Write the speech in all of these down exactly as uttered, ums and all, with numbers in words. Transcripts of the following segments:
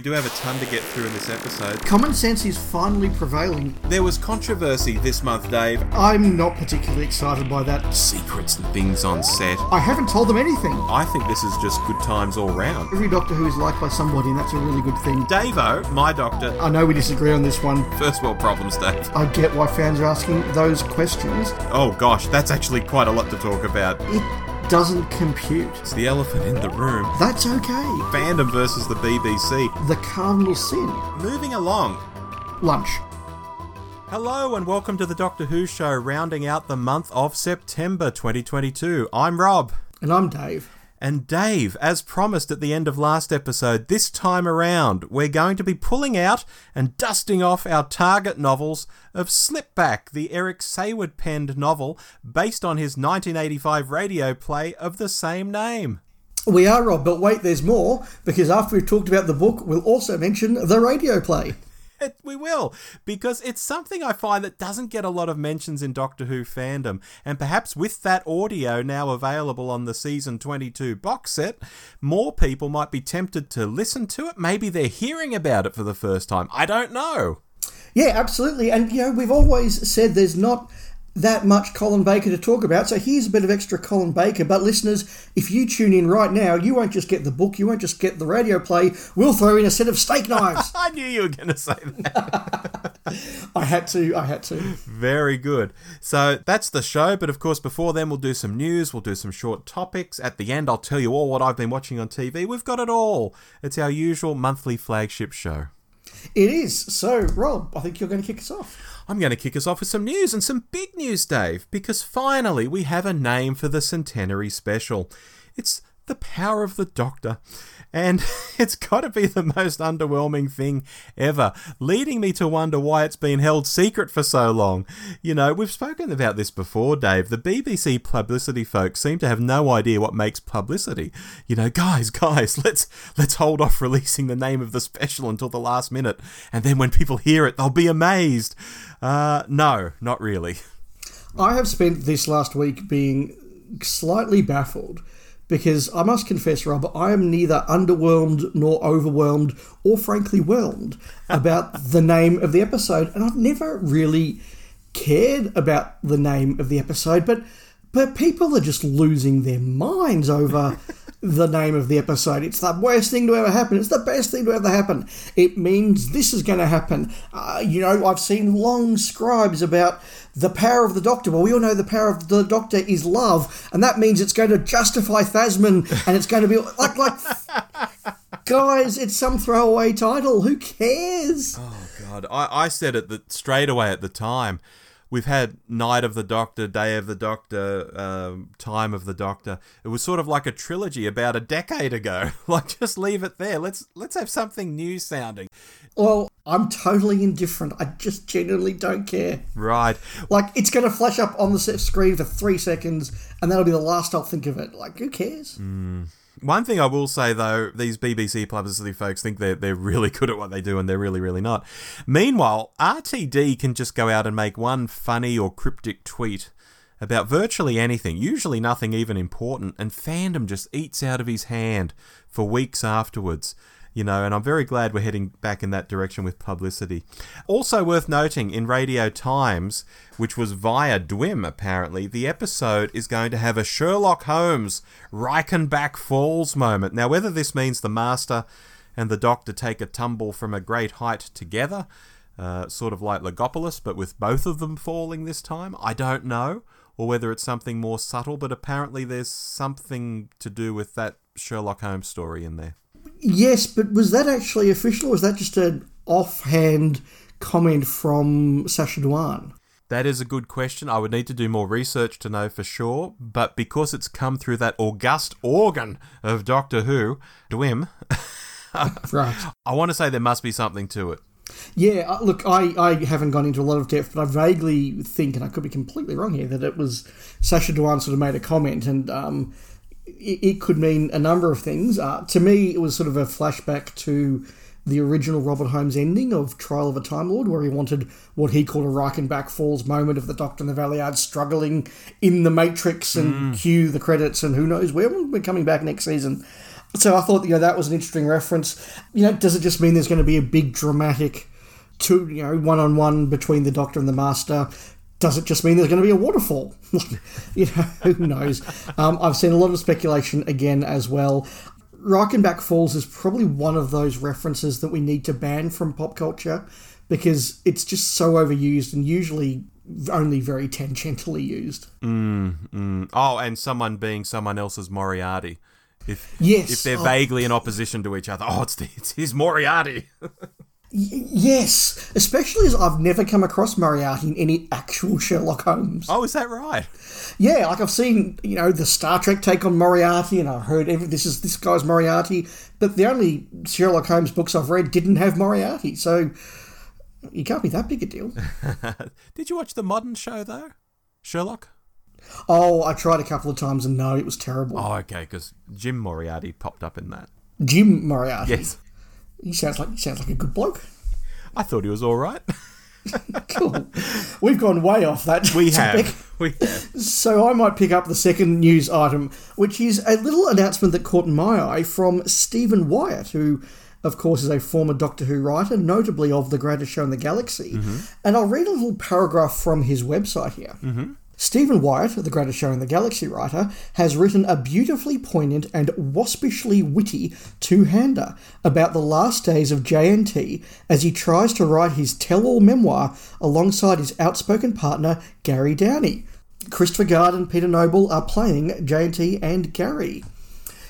We do have a ton to get through in this episode. Common sense is finally prevailing. There was controversy this month, Dave. I'm not particularly excited by that. Secrets and things on set. I haven't told them anything. I think this is just good times all round. Every Doctor Who is liked by somebody, and that's a really good thing. Davo, my Doctor. I know we disagree on this one. First world problems, Dave. I get why fans are asking those questions. Oh gosh, that's actually quite a lot to talk about. It doesn't compute. It's the elephant in the room. That's okay. Fandom versus the B B C. The cardinal sin. Moving along. Lunch. Hello and welcome to the Doctor Who show, rounding out the month of September twenty twenty-two. I'm Rob. And I'm Dave. And Dave, as promised at the end of last episode, this time around we're going to be pulling out and dusting off our target novels of Slipback, the Eric Saward penned novel based on his nineteen eighty-five radio play of the same name. We are, Rob, but wait, there's more, because after we've talked about the book, we'll also mention the radio play. It, we will, because it's something I find that doesn't get a lot of mentions in Doctor Who fandom, and perhaps with that audio now available on the Season twenty-two box set, more people might be tempted to listen to it. Maybe they're hearing about it for the first time. I don't know. Yeah, absolutely. And, you know, we've always said there's not that much Colin Baker to talk about, so here's a bit of extra Colin Baker. But listeners, if you tune in right now, you won't just get the book, you won't just get the radio play, we'll throw in a set of steak knives. I knew you were going to say that. I had to, I had to. Very good. So that's the show, but of course before then we'll do some news, we'll do some short topics. At the end I'll tell you all what I've been watching on T V. We've got it all. It's our usual monthly flagship show. It is. So, Rob, I think you're going to kick us off. I'm going to kick us off with some news, and some big news, Dave, because finally we have a name for the centenary special. It's The Power of the Doctor, and it's got to be the most underwhelming thing ever, leading me to wonder why it's been held secret for so long. You know, we've spoken about this before, Dave. The B B C publicity folks seem to have no idea what makes publicity. You know, guys, guys, let's let's hold off releasing the name of the special until the last minute, and then when people hear it, they'll be amazed. Uh, no, not really. I have spent this last week being slightly baffled, because I must confess, Rob, I am neither underwhelmed nor overwhelmed or frankly whelmed about the name of the episode. And I've never really cared about the name of the episode, but but people are just losing their minds over the name of the episode. It's the worst thing to ever happen. It's the best thing to ever happen. It means this is going to happen. Uh, you know, I've seen long scribes about the power of the Doctor. Well, we all know the power of the Doctor is love, and that means it's going to justify Thasman, and it's going to be like, like, guys, it's some throwaway title. Who cares? Oh, God. I, I said it the, straight away at the time. We've had Night of the Doctor, Day of the Doctor, um, Time of the Doctor. It was sort of like a trilogy about a decade ago. Like, just leave it there. Let's let's have something new sounding. Well, I'm totally indifferent. I just genuinely don't care. Right. Like, it's going to flash up on the screen for three seconds, and that'll be the last I'll think of it. Like, who cares? Mm. One thing I will say, though, these B B C publicity folks think they're, they're really good at what they do, and they're really, really not. Meanwhile, R T D can just go out and make one funny or cryptic tweet about virtually anything, usually nothing even important, and fandom just eats out of his hand for weeks afterwards. You know, and I'm very glad we're heading back in that direction with publicity. Also worth noting, in Radio Times, which was via D W I M apparently, the episode is going to have a Sherlock Holmes Reichenbach Falls moment. Now, whether this means the Master and the Doctor take a tumble from a great height together, uh, sort of like Legopolis, but with both of them falling this time, I don't know. Or whether it's something more subtle, but apparently there's something to do with that Sherlock Holmes story in there. Yes, but was that actually official, or was that just an offhand comment from Sacha Dhawan? That is a good question. I would need to do more research to know for sure, but because it's come through that august organ of Doctor Who, D W I M, right. I want to say there must be something to it. Yeah, look, I, I haven't gone into a lot of depth, but I vaguely think, and I could be completely wrong here, that it was Sacha Dhawan sort of made a comment, and um. It could mean a number of things. Uh, to me, it was sort of a flashback to the original Robert Holmes ending of Trial of a Time Lord, where he wanted what he called a Reichenbach Falls moment of the Doctor and the Valeyard struggling in the Matrix and mm. cue the credits and who knows where. We're coming back next season. So I thought, you know, that was an interesting reference. You know, does it just mean there's going to be a big dramatic two, you know, one-on-one between the Doctor and the Master? Does it just mean there's going to be a waterfall? You know, who knows? um, I've seen a lot of speculation again as well. Reichenbach Falls is probably one of those references that we need to ban from pop culture because it's just so overused and usually only very tangentially used. Mm, mm. Oh, and someone being someone else's Moriarty. If, yes. If they're oh. vaguely in opposition to each other. Oh, it's, it's his Moriarty. Yes, especially as I've never come across Moriarty in any actual Sherlock Holmes. Oh, is that right? Yeah, like I've seen, you know, the Star Trek take on Moriarty, and I've heard every, this is this guy's Moriarty, but the only Sherlock Holmes books I've read didn't have Moriarty, so you can't be that big a deal. Did you watch the modern show, though? Sherlock? Oh, I tried a couple of times, and no, it was terrible. Oh, okay, because Jim Moriarty popped up in that. Jim Moriarty? Yes. He sounds like he sounds like a good bloke. I thought he was all right. Cool. We've gone way off that we topic. Have. We have. So I might pick up the second news item, which is a little announcement that caught my eye from Stephen Wyatt, who, of course, is a former Doctor Who writer, notably of The Greatest Show in the Galaxy. Mm-hmm. And I'll read a little paragraph from his website here. Mm-hmm. Stephen Wyatt, The Greatest Show in the Galaxy writer, has written a beautifully poignant and waspishly witty two-hander about the last days of J N T as he tries to write his tell-all memoir alongside his outspoken partner, Gary Downey. Christopher Guard and Peter Noble are playing J N T and Gary.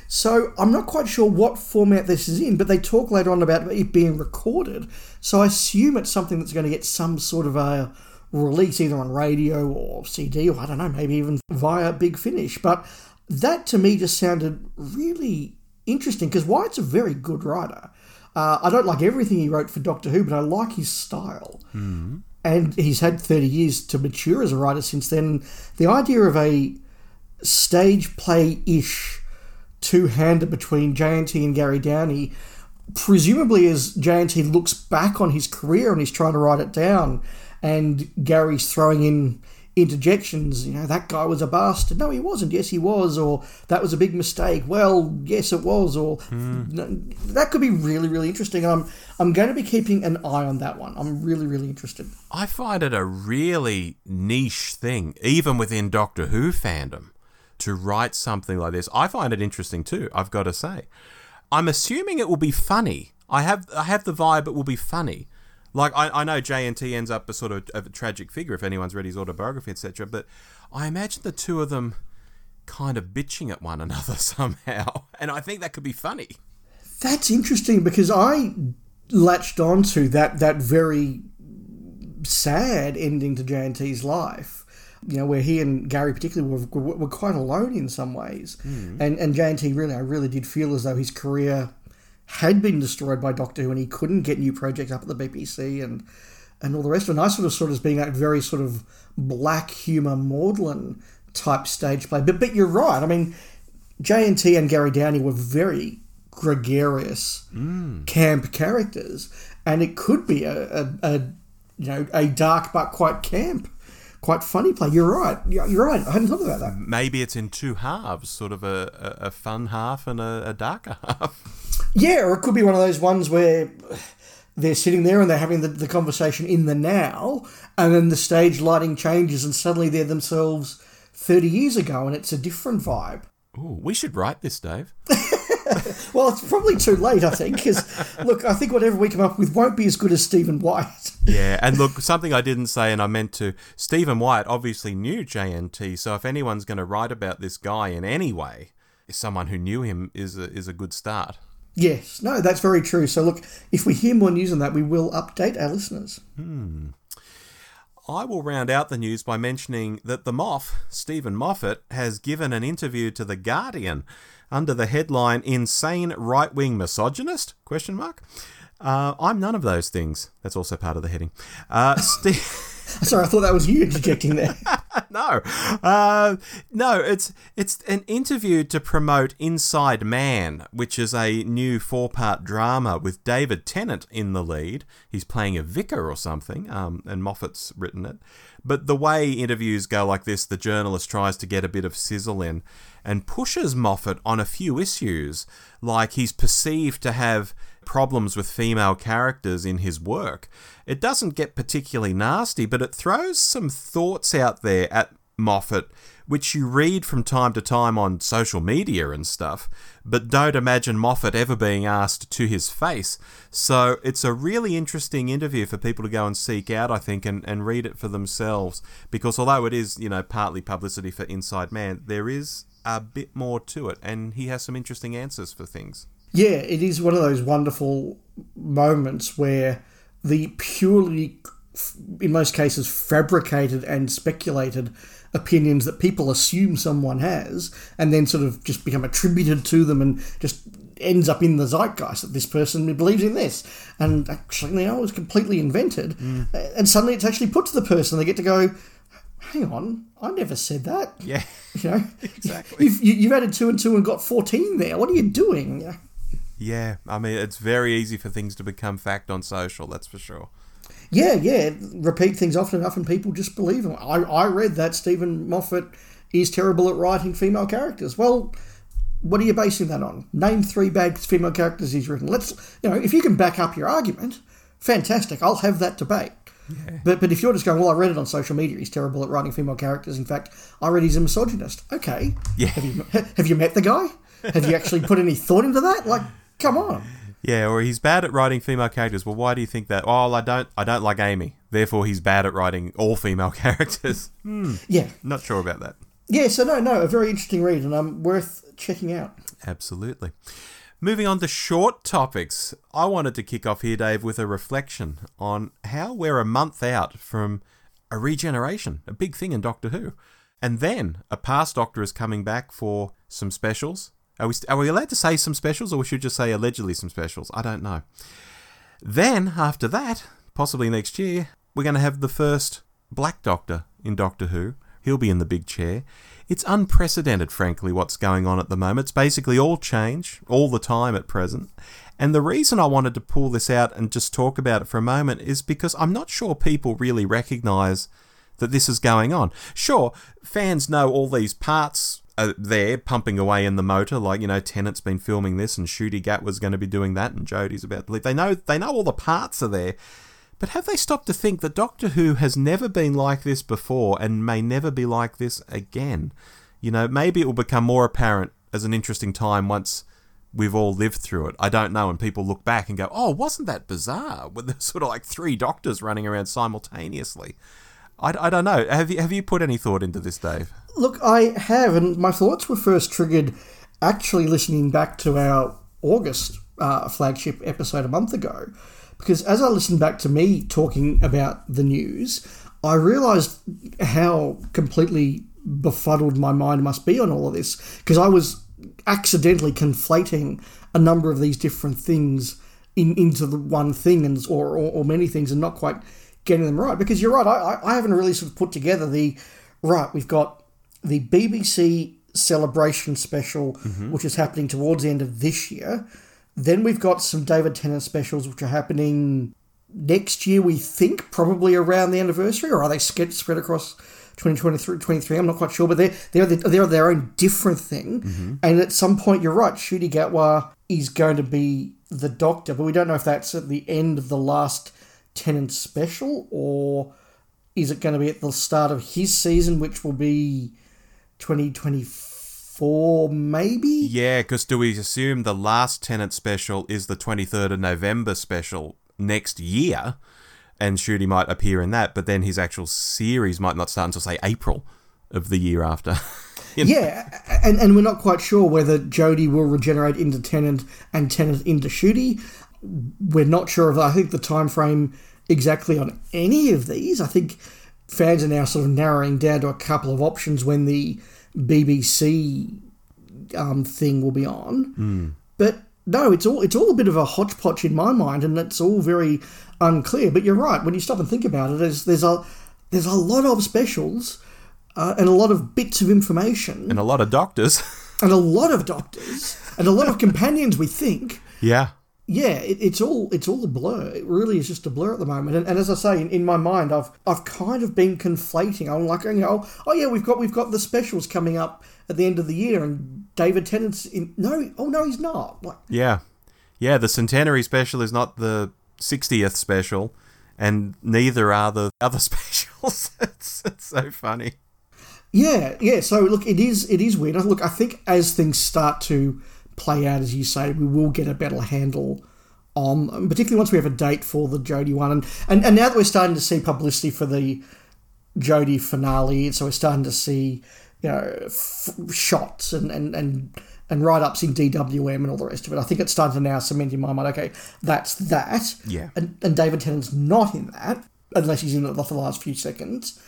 So I'm not quite sure what format this is in, but they talk later on about it being recorded, so I assume it's something that's going to get some sort of a release either on radio or C D or I don't know, maybe even via Big Finish. But that to me just sounded really interesting because Wyatt's a very good writer. Uh, I don't like everything he wrote for Doctor Who, but I like his style. Mm-hmm. And he's had thirty years to mature as a writer since then. The idea of a stage play-ish two-hander between J N T and Gary Downey, presumably as J N T looks back on his career and he's trying to write it down, and Gary's throwing in interjections, you know, that guy was a bastard. No, he wasn't. Yes, he was. Or that was a big mistake. Well, yes, it was. Or mm. that could be really, really interesting. I'm, I'm going to be keeping an eye on that one. I'm really, really interested. I find it a really niche thing, even within Doctor Who fandom, to write something like this. I find it interesting too, I've got to say. I'm assuming it will be funny. I have, I have the vibe it will be funny. Like, I, I know J N T ends up a sort of a tragic figure if anyone's read his autobiography, et cetera, but I imagine the two of them kind of bitching at one another somehow, and I think that could be funny. That's interesting, because I latched on to that, that very sad ending to J N T's life, you know, where he and Gary particularly were, were, were quite alone in some ways, mm. and, and J N T really, I really did feel as though his career had been destroyed by Doctor Who and he couldn't get new projects up at the B B C and and all the rest of it. And I sort of saw it as being that very sort of black humour maudlin type stage play. But but you're right. I mean, J N T and Gary Downey were very gregarious mm. camp characters, and it could be a, a, a you know a dark but quite camp, quite funny play. You're right. You're right. I hadn't thought about that. Maybe it's in two halves, sort of a, a, a fun half and a, a darker half. Yeah, or it could be one of those ones where they're sitting there and they're having the, the conversation in the now, and then the stage lighting changes and suddenly they're themselves thirty years ago and it's a different vibe. Ooh, we should write this, Dave. Well, it's probably too late, I think, because, look, I think whatever we come up with won't be as good as Stephen Wyatt. Yeah, and look, something I didn't say and I meant to, Stephen Wyatt obviously knew J N T, so if anyone's going to write about this guy in any way, someone who knew him is a, is a good start. Yes, no, that's very true. So, look, if we hear more news on that, we will update our listeners. Hmm. I will round out the news by mentioning that the Moff, Stephen Moffat, has given an interview to The Guardian under the headline, Insane Right-Wing Misogynist? Question mark. Uh, I'm none of those things. That's also part of the heading. Uh, St- Sorry, I thought that was you interjecting there. No, uh, no, it's it's an interview to promote Inside Man, which is a new four-part drama with David Tennant in the lead. He's playing a vicar or something, um, and Moffat's written it. But the way interviews go like this, the journalist tries to get a bit of sizzle in and pushes Moffat on a few issues, like he's perceived to have problems with female characters in his work. It doesn't get particularly nasty, but it throws some thoughts out there at Moffat, which you read from time to time on social media and stuff, but don't imagine Moffat ever being asked to his face. So it's a really interesting interview for people to go and seek out, I think, and, and read it for themselves, because although it is, you know, partly publicity for Inside Man, there is a bit more to it, and he has some interesting answers for things. Yeah, it is one of those wonderful moments where the purely, in most cases, fabricated and speculated opinions that people assume someone has and then sort of just become attributed to them and just ends up in the zeitgeist that this person believes in this. And actually, you know, it was completely invented. Mm. And suddenly it's actually put to the person. They get to go, hang on, I never said that. Yeah, you know, exactly. You've, you've added two and two and got fourteen there. What are you doing? Yeah. Yeah, I mean, it's very easy for things to become fact on social, that's for sure. Yeah, yeah, repeat things often enough and people just believe them. I, I read that Stephen Moffat is terrible at writing female characters. Well, what are you basing that on? Name three bad female characters he's written. Let's, you know, if you can back up your argument, fantastic, I'll have that debate. Yeah. But but if you're just going, well, I read it on social media, he's terrible at writing female characters. In fact, I read he's a misogynist. Okay, yeah. have you have you met the guy? Have you actually put any thought into that? Like, come on. Yeah, or he's bad at writing female characters. Well, why do you think that? Oh, I don't I don't like Amy. Therefore, he's bad at writing all female characters. Hmm. Yeah. Not sure about that. Yeah, so no, no, a very interesting read and um, worth checking out. Absolutely. Moving on to short topics. I wanted to kick off here, Dave, with a reflection on how we're a month out from a regeneration, a big thing in Doctor Who. And then a past Doctor is coming back for some specials. Are we, st- are we allowed to say some specials, or we should just say allegedly some specials? I don't know. Then, after that, possibly next year, we're going to have the first Black Doctor in Doctor Who. He'll be in the big chair. It's unprecedented, frankly, what's going on at the moment. It's basically all change, all the time at present. And the reason I wanted to pull this out and just talk about it for a moment is because I'm not sure people really recognise that this is going on. Sure, fans know all these parts there pumping away in the motor, like, you know, Tennant's been filming this and Ncuti Gatwa's going to be doing that and Jodie's about to leave. They know, they know all the parts are there, but have they stopped to think that Doctor Who has never been like this before and may never be like this again? You know, maybe it will become more apparent as an interesting time once we've all lived through it. I don't know, and people look back and go, oh, wasn't that bizarre? With the sort of like three doctors running around simultaneously. I, I don't know. Have you have you put any thought into this, Dave? Look, I have, and my thoughts were first triggered actually listening back to our August uh, flagship episode a month ago, because as I listened back to me talking about the news, I realised how completely befuddled my mind must be on all of this, because I was accidentally conflating a number of these different things in, into the one thing and or, or, or many things and not quite getting them right. Because you're right, I, I haven't really sort of put together the, right, we've got the B B C Celebration special, mm-hmm. which is happening towards the end of this year. Then we've got some David Tennant specials, which are happening next year, we think, probably around the anniversary, or are they spread across twenty twenty-three? I'm not quite sure, but they're, they're, they're their own different thing. Mm-hmm. And at some point, you're right, Ncuti Gatwa is going to be the Doctor, but we don't know if that's at the end of the last Tennant special, or is it going to be at the start of his season, which will be twenty twenty-four, maybe? Yeah, because do we assume the last Tennant special is the twenty-third of November special next year, and Ncuti might appear in that, but then his actual series might not start until, say, April of the year after. You know? Yeah, and, and we're not quite sure whether Jodie will regenerate into Tennant and Tennant into Ncuti. We're not sure of, I think, the time frame exactly on any of these. I think fans are now sort of narrowing down to a couple of options when the B B C um, thing will be on. Mm. But no, it's all it's all a bit of a hodgepodge in my mind, and it's all very unclear. But you're right, when you stop and think about it, there's, there's a there's a lot of specials uh, and a lot of bits of information. And a lot of doctors. and a lot of doctors. And a lot of companions, we think. Yeah. Yeah, it, it's all it's all a blur. It really is just a blur at the moment. And, and as I say, in, in my mind, I've I've kind of been conflating. I'm like, you know, oh yeah, we've got we've got the specials coming up at the end of the year, and David Tennant's in. No, oh no, he's not. Like, yeah, yeah. The centenary special is not the sixtieth special, and neither are the other specials. it's, it's so funny. Yeah, yeah. So look, it is it is weird. Look, I think as things start to play out, as you say, we will get a better handle on them, particularly once we have a date for the Jodie one, and, and and now that we're starting to see publicity for the Jodie finale, so we're starting to see, you know, f- shots and and and and write-ups in D W M and all the rest of it. I think it's starting to now cement in my mind, okay, that's that. Yeah. And, and David Tennant's not in that, unless he's in it for the last few seconds,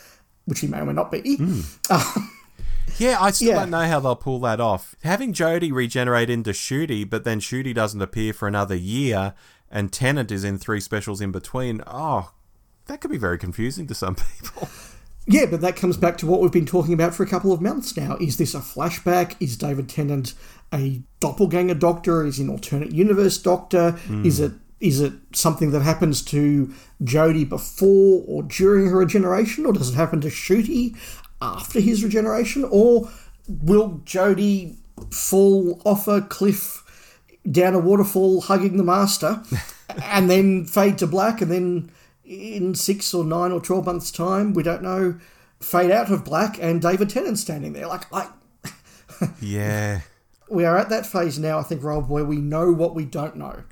which he may or may not be. Mm. Um, Yeah, I still yeah. don't know how they'll pull that off. Having Jodie regenerate into Ncuti, but then Ncuti doesn't appear for another year, and Tennant is in three specials in between. Oh, that could be very confusing to some people. Yeah, but that comes back to what we've been talking about for a couple of months now. Is this a flashback? Is David Tennant a doppelganger doctor? Is he an alternate universe doctor? Mm. Is it is it something that happens to Jodie before or during her regeneration, or does it happen to Ncuti after his regeneration? Or will Jodie fall off a cliff down a waterfall hugging the master and then fade to black, and then in six or nine or twelve months time, we don't know, fade out of black and David Tennant standing there like like yeah, we are at that phase now, I think, Rob, where we know what we don't know.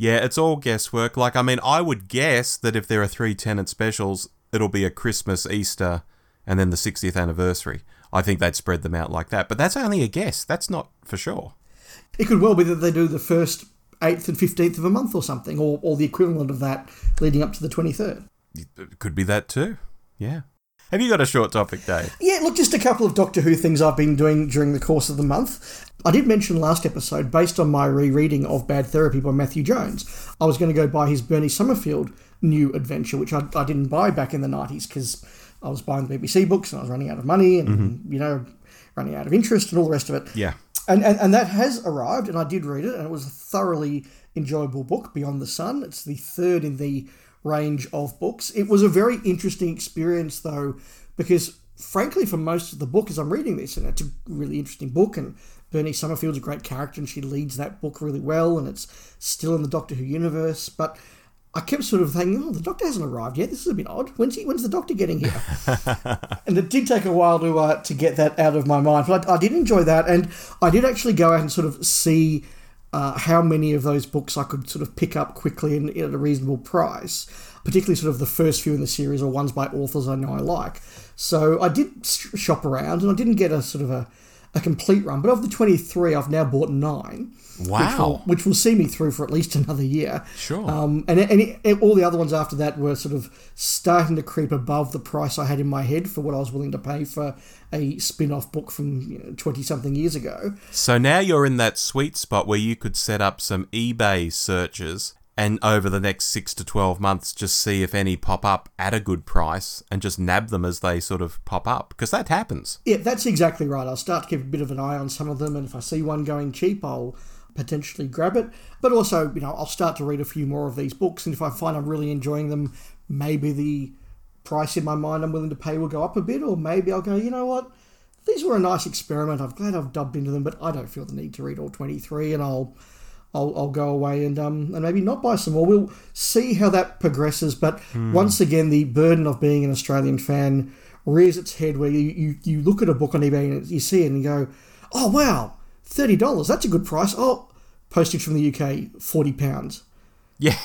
Yeah, it's all guesswork. Like, I mean, I would guess that if there are three Tennant specials, it'll be a Christmas, Easter, and then the sixtieth anniversary. I think they'd spread them out like that. But that's only a guess. That's not for sure. It could well be that they do the first eighth and fifteenth of a month or something, or, or the equivalent of that leading up to the twenty-third. It could be that too, yeah. Have you got a short topic, Dave? Yeah, look, just a couple of Doctor Who things I've been doing during the course of the month. I did mention last episode, based on my rereading of Bad Therapy by Matthew Jones, I was going to go buy his Bernie Summerfield new adventure, which I, I didn't buy back in the nineties because I was buying the B B C books and I was running out of money and, mm-hmm. you know, running out of interest and all the rest of it. Yeah. And, and and that has arrived, and I did read it, and it was a thoroughly enjoyable book, Beyond the Sun. It's the third in the range of books. It was a very interesting experience, though, because, frankly, for most of the book, as I'm reading this, and it's a really interesting book, and Bernie Summerfield's a great character and she leads that book really well, and it's still in the Doctor Who universe, but I kept sort of thinking, oh, the Doctor hasn't arrived yet. This is a bit odd. When's he? When's the Doctor getting here? And it did take a while to uh, to get that out of my mind. But I, I did enjoy that, and I did actually go out and sort of see uh, how many of those books I could sort of pick up quickly and, and at a reasonable price, particularly sort of the first few in the series or ones by authors I know I like. So I did shop around, and I didn't get a sort of a, a complete run. But of the twenty-three, I've now bought nine. Wow. Which will, which will see me through for at least another year. Sure. Um, and and it, it, all the other ones after that were sort of starting to creep above the price I had in my head for what I was willing to pay for a spin-off book from, you know, twenty-something years ago. So now you're in that sweet spot where you could set up some eBay searches and over the next six to twelve months just see if any pop up at a good price and just nab them as they sort of pop up, because that happens. Yeah, that's exactly right. I'll start to keep a bit of an eye on some of them, and if I see one going cheap, I'll potentially grab it, but also, you know, I'll start to read a few more of these books, and if I find I'm really enjoying them, maybe the price in my mind I'm willing to pay will go up a bit, or maybe I'll go, you know what, these were a nice experiment, I'm glad I've dubbed into them, but I don't feel the need to read all twenty-three, and I'll I'll, I'll go away and um and maybe not buy some more. We'll see how that progresses, but mm. once again, the burden of being an Australian fan rears its head, where you, you, you look at a book on eBay and you see it and you go, oh wow, thirty dollars, that's a good price. Oh, postage from the U K, forty pounds. Yeah.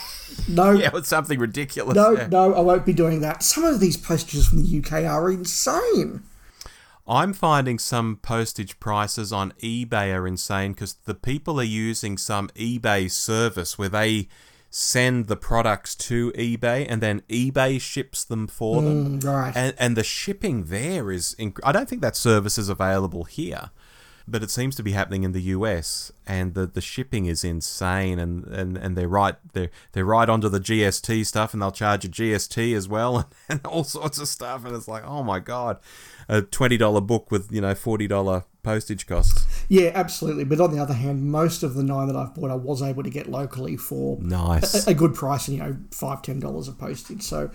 No. Yeah, it's something ridiculous. No, yeah. no, I won't be doing that. Some of these postages from the U K are insane. I'm finding some postage prices on eBay are insane because the people are using some eBay service where they send the products to eBay and then eBay ships them for them. Mm, right. And, and the shipping there is... Inc- I don't think that service is available here. But it seems to be happening in the U S, and the, the shipping is insane, and, and, and they're right they're they're right onto the G S T stuff, and they'll charge a G S T as well, and, and all sorts of stuff, and it's like, oh my god, a twenty dollars book with, you know, forty dollars postage costs. Yeah, absolutely. But on the other hand, most of the nine that I've bought, I was able to get locally for nice a, a good price, and you know, five ten dollars of postage. So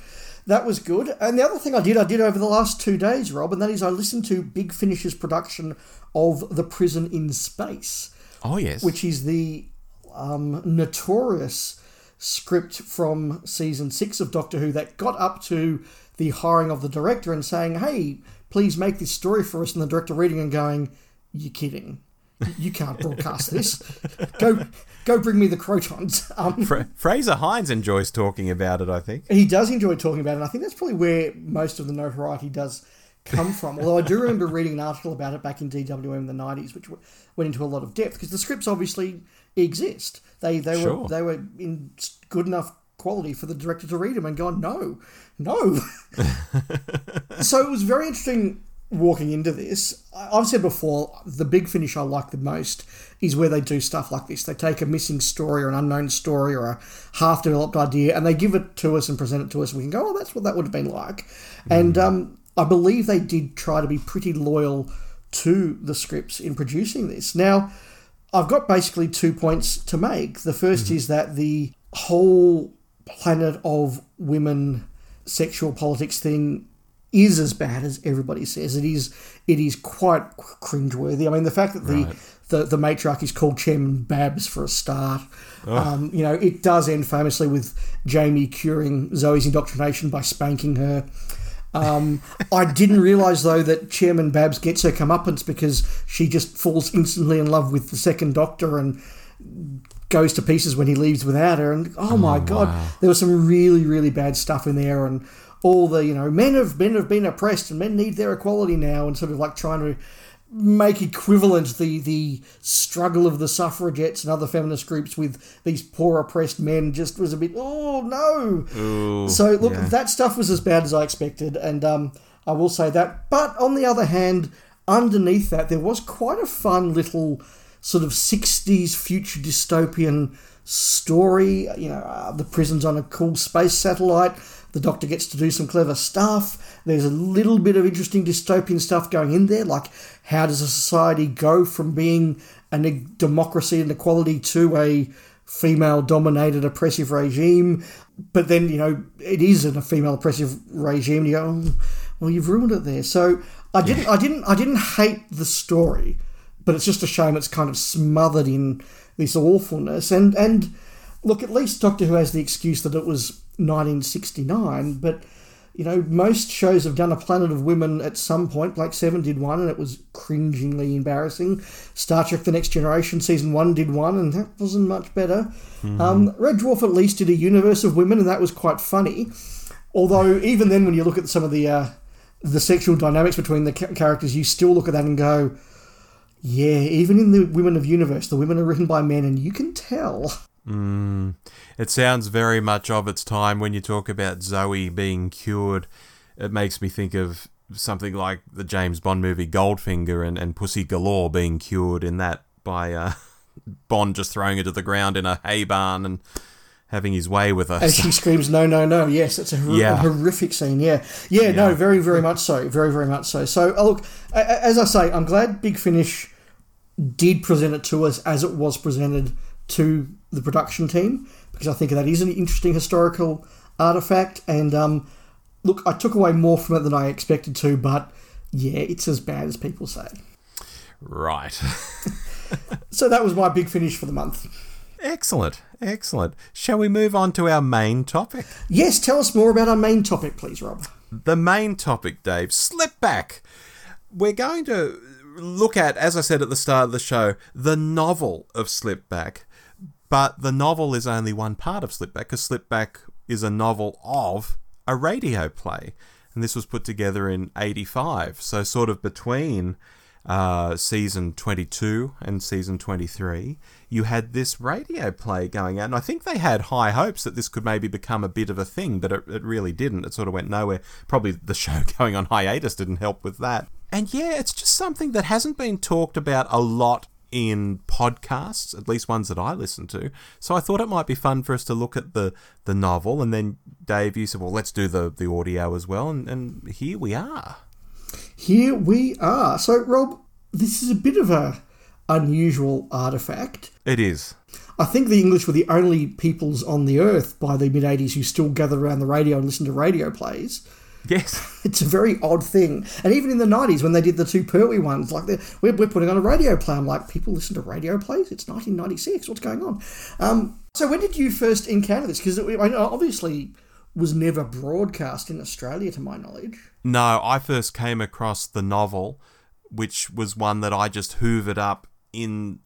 that was good. And the other thing I did, I did over the last two days, Rob, and that is I listened to Big Finish's production of The Prison in Space. Oh, yes. Which is the um, notorious script from season six of Doctor Who that got up to the hiring of the director and saying, hey, please make this story for us. And the director reading and going, you're kidding. You can't broadcast this. Go go bring me the crotons. Um, Fra- Fraser Hines enjoys talking about it, I think. He does enjoy talking about it. And I think that's probably where most of the notoriety does come from. Although I do remember reading an article about it back in D W M in the nineties, which went into a lot of depth, because the scripts obviously exist. They they sure. were they were in good enough quality for the director to read them and go, no, no. So it was very interesting walking into this. I've said before, the Big Finish I like the most is where they do stuff like this. They take a missing story or an unknown story or a half-developed idea, and they give it to us and present it to us, and we can go, oh, that's what that would have been like. Mm-hmm. And um, I believe they did try to be pretty loyal to the scripts in producing this. Now, I've got basically two points to make. The first mm-hmm. is that the whole planet of women sexual politics thing is as bad as everybody says it is. It is quite cringeworthy. I mean, the fact that the right. the, the matriarch is called Chairman Babs for a start. Oh. Um, you know, it does end famously with Jamie curing Zoe's indoctrination by spanking her. Um, I didn't realise, though, that Chairman Babs gets her comeuppance because she just falls instantly in love with the second Doctor and goes to pieces when he leaves without her. And, oh, my oh, God, wow. There was some really, really bad stuff in there, and all the, you know, men have, men have been oppressed and men need their equality now, and sort of like trying to make equivalent the, the struggle of the suffragettes and other feminist groups with these poor oppressed men just was a bit, oh, no. Ooh, so, look, yeah. that stuff was as bad as I expected, and um, I will say that. But on the other hand, underneath that, there was quite a fun little sort of sixties future dystopian story. You know, uh, the prison's on a cool space satellite. The Doctor gets to do some clever stuff. There's a little bit of interesting dystopian stuff going in there, like how does a society go from being a democracy and equality to a female-dominated oppressive regime? But then, you know, it is a female oppressive regime. You go, oh, well, you've ruined it there. So I didn't, I didn't, I didn't hate the story, but it's just a shame it's kind of smothered in this awfulness. And and look, at least Doctor Who has the excuse that it was nineteen sixty-nine, but you know, most shows have done a Planet of Women at some point. Black Seven did one and it was cringingly embarrassing. Star Trek The Next Generation Season one did one and that wasn't much better. Mm-hmm. Um, Red Dwarf at least did a universe of women and that was quite funny. Although even then when you look at some of the uh, the sexual dynamics between the ca- characters, you still look at that and go, yeah, even in the Women of Universe, the women are written by men and you can tell. Mm. It sounds very much of its time. When you talk about Zoe being cured, it makes me think of something like the James Bond movie Goldfinger and, and Pussy Galore being cured in that by uh, Bond just throwing her to the ground in a hay barn and having his way with her. And she screams, no, no, no. Yes, it's a, hor- yeah. a horrific scene. Yeah. yeah. Yeah, no, very, very much so. Very, very much so. So, oh, look, as I say, I'm glad Big Finish did present it to us as it was presented to the production team, because I think that is an interesting historical artifact. And um, look, I took away more from it than I expected to, but yeah, it's as bad as people say. Right. So that was my Big Finish for the month. Excellent, excellent. Shall we move on to our main topic? Yes, tell us more about our main topic, please, Rob. The main topic, Dave, Slipback. We're going to look at, as I said at the start of the show, the novel of Slipback. But the novel is only one part of Slipback, because Slipback is a novel of a radio play. And this was put together in eighty-five, so sort of between uh, season twenty-two and season twenty-three, you had this radio play going out. And I think they had high hopes that this could maybe become a bit of a thing, but it, it really didn't. It sort of went nowhere. Probably the show going on hiatus didn't help with that. And yeah, it's just something that hasn't been talked about a lot in podcasts, at least ones that I listen to. So I thought it might be fun for us to look at the, the novel, and then Dave, you said, well, let's do the, the audio as well, and, and here we are. Here we are. So, Rob, this is a bit of a unusual artefact. It is. I think the English were the only peoples on the earth by the mid-eighties who still gathered around the radio and listened to radio plays. Yes. It's a very odd thing. And even in the nineties, when they did the two Pertwee ones, like we're, we're putting on a radio play. I'm like, people listen to radio plays? It's nineteen ninety-six. What's going on? Um, so when did you first encounter this? Because it obviously was never broadcast in Australia, to my knowledge. No, I first came across the novel, which was one that I just hoovered up in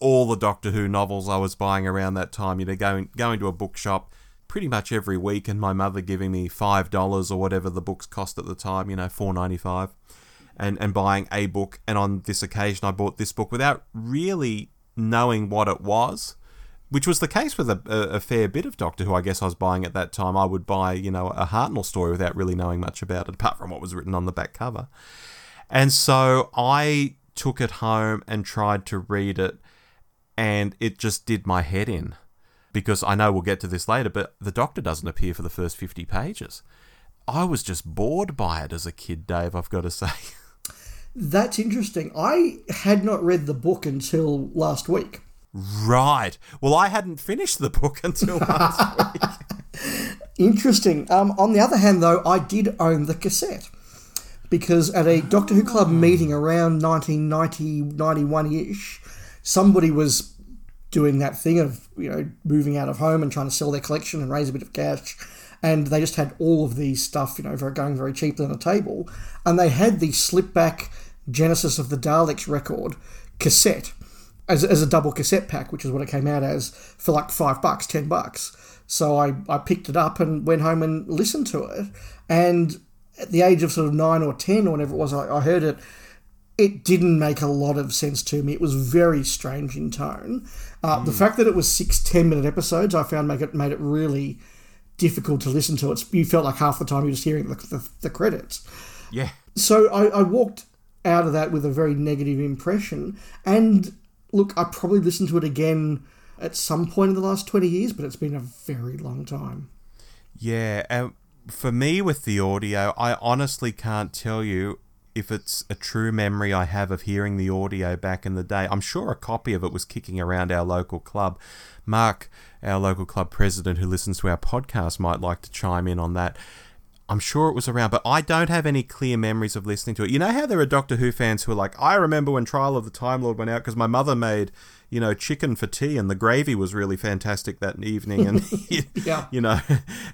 all the Doctor Who novels I was buying around that time. You know, going, going to a bookshop pretty much every week, and my mother giving me five dollars or whatever the books cost at the time, you know, four dollars and ninety-five cents, and, and buying a book. And on this occasion, I bought this book without really knowing what it was, which was the case with a, a fair bit of Doctor Who, I guess, I was buying at that time. I would buy, you know, a Hartnell story without really knowing much about it, apart from what was written on the back cover. And so I took it home and tried to read it, and it just did my head in. Because I know we'll get to this later, but the Doctor doesn't appear for the first fifty pages. I was just bored by it as a kid, Dave, I've got to say. That's interesting. I had not read the book until last week. Right. Well, I hadn't finished the book until last week. Interesting. Um, on the other hand, though, I did own the cassette. Because at a Doctor Who Club meeting around nineteen ninety, ninety-one-ish, somebody was doing that thing of, you know, moving out of home and trying to sell their collection and raise a bit of cash. And they just had all of these stuff, you know, going very cheaply on a table. And they had the Slipback Genesis of the Daleks record cassette as, as a double cassette pack, which is what it came out as, for like five bucks, ten bucks. So I, I picked it up and went home and listened to it. And at the age of sort of nine or ten or whatever it was, I, I heard it. It didn't make a lot of sense to me. It was very strange in tone. Uh, mm. The fact that it was six ten-minute episodes, I found make it, made it really difficult to listen to. It's, you felt like half the time you were just hearing the, the, the credits. Yeah. So I, I walked out of that with a very negative impression. And, look, I probably listened to it again at some point in the last twenty years, but it's been a very long time. Yeah. Um, for me, with the audio, I honestly can't tell you if it's a true memory I have of hearing the audio back in the day. I'm sure a copy of it was kicking around our local club. Mark, our local club president who listens to our podcast, might like to chime in on that. I'm sure it was around, but I don't have any clear memories of listening to it. You know how there are Doctor Who fans who are like, I remember when Trial of the Time Lord went out because my mother made, you know, chicken for tea and the gravy was really fantastic that evening. And, yeah. you know,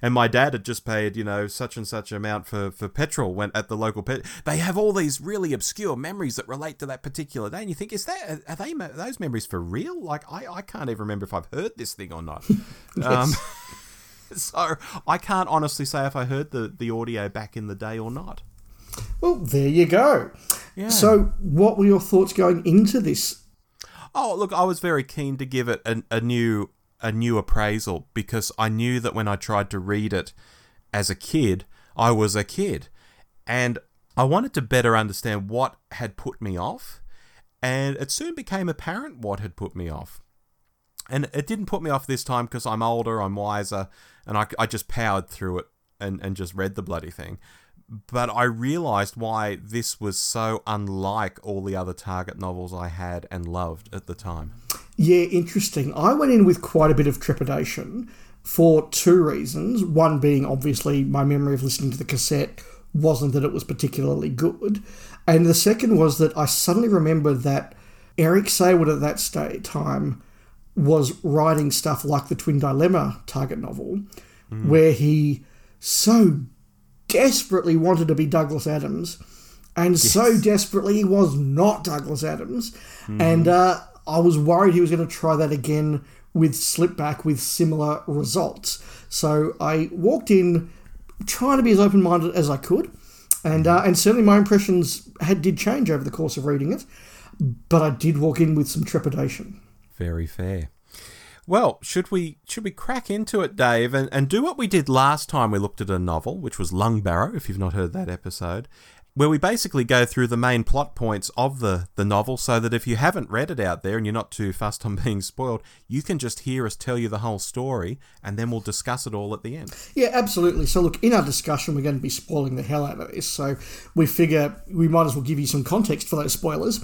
and my dad had just paid, you know, such and such amount for, for petrol when at the local pet. They have all these really obscure memories that relate to that particular day. And you think, is that, are they are those memories for real? Like, I, I can't even remember if I've heard this thing or not. yes. Um, so I can't honestly say if I heard the, the audio back in the day or not. Well, there you go. Yeah. So what were your thoughts going into this? Oh, look, I was very keen to give it an, a new a new appraisal because I knew that when I tried to read it as a kid, I was a kid. And I wanted to better understand what had put me off. And it soon became apparent what had put me off. And it didn't put me off this time because I'm older, I'm wiser, and I, I just powered through it and, and just read the bloody thing. But I realised why this was so unlike all the other Target novels I had and loved at the time. Yeah, interesting. I went in with quite a bit of trepidation for two reasons. One being, obviously, my memory of listening to the cassette wasn't that it was particularly good. And the second was that I suddenly remembered that Eric Saward at that state time was writing stuff like the Twin Dilemma Target novel, mm. where he so desperately wanted to be Douglas Adams, and yes. so desperately he was not Douglas Adams. Mm. And uh, I was worried he was going to try that again with Slipback with similar results. So I walked in trying to be as open-minded as I could, and uh, and certainly my impressions had did change over the course of reading it, but I did walk in with some trepidation. Very fair. Well, should we should we crack into it, Dave, and, and do what we did last time we looked at a novel, which was Lungbarrow, if you've not heard that episode, where we basically go through the main plot points of the, the novel so that if you haven't read it out there and you're not too fussed on being spoiled, you can just hear us tell you the whole story and then we'll discuss it all at the end. Yeah, absolutely. So look, in our discussion, we're going to be spoiling the hell out of this. So we figure we might as well give you some context for those spoilers.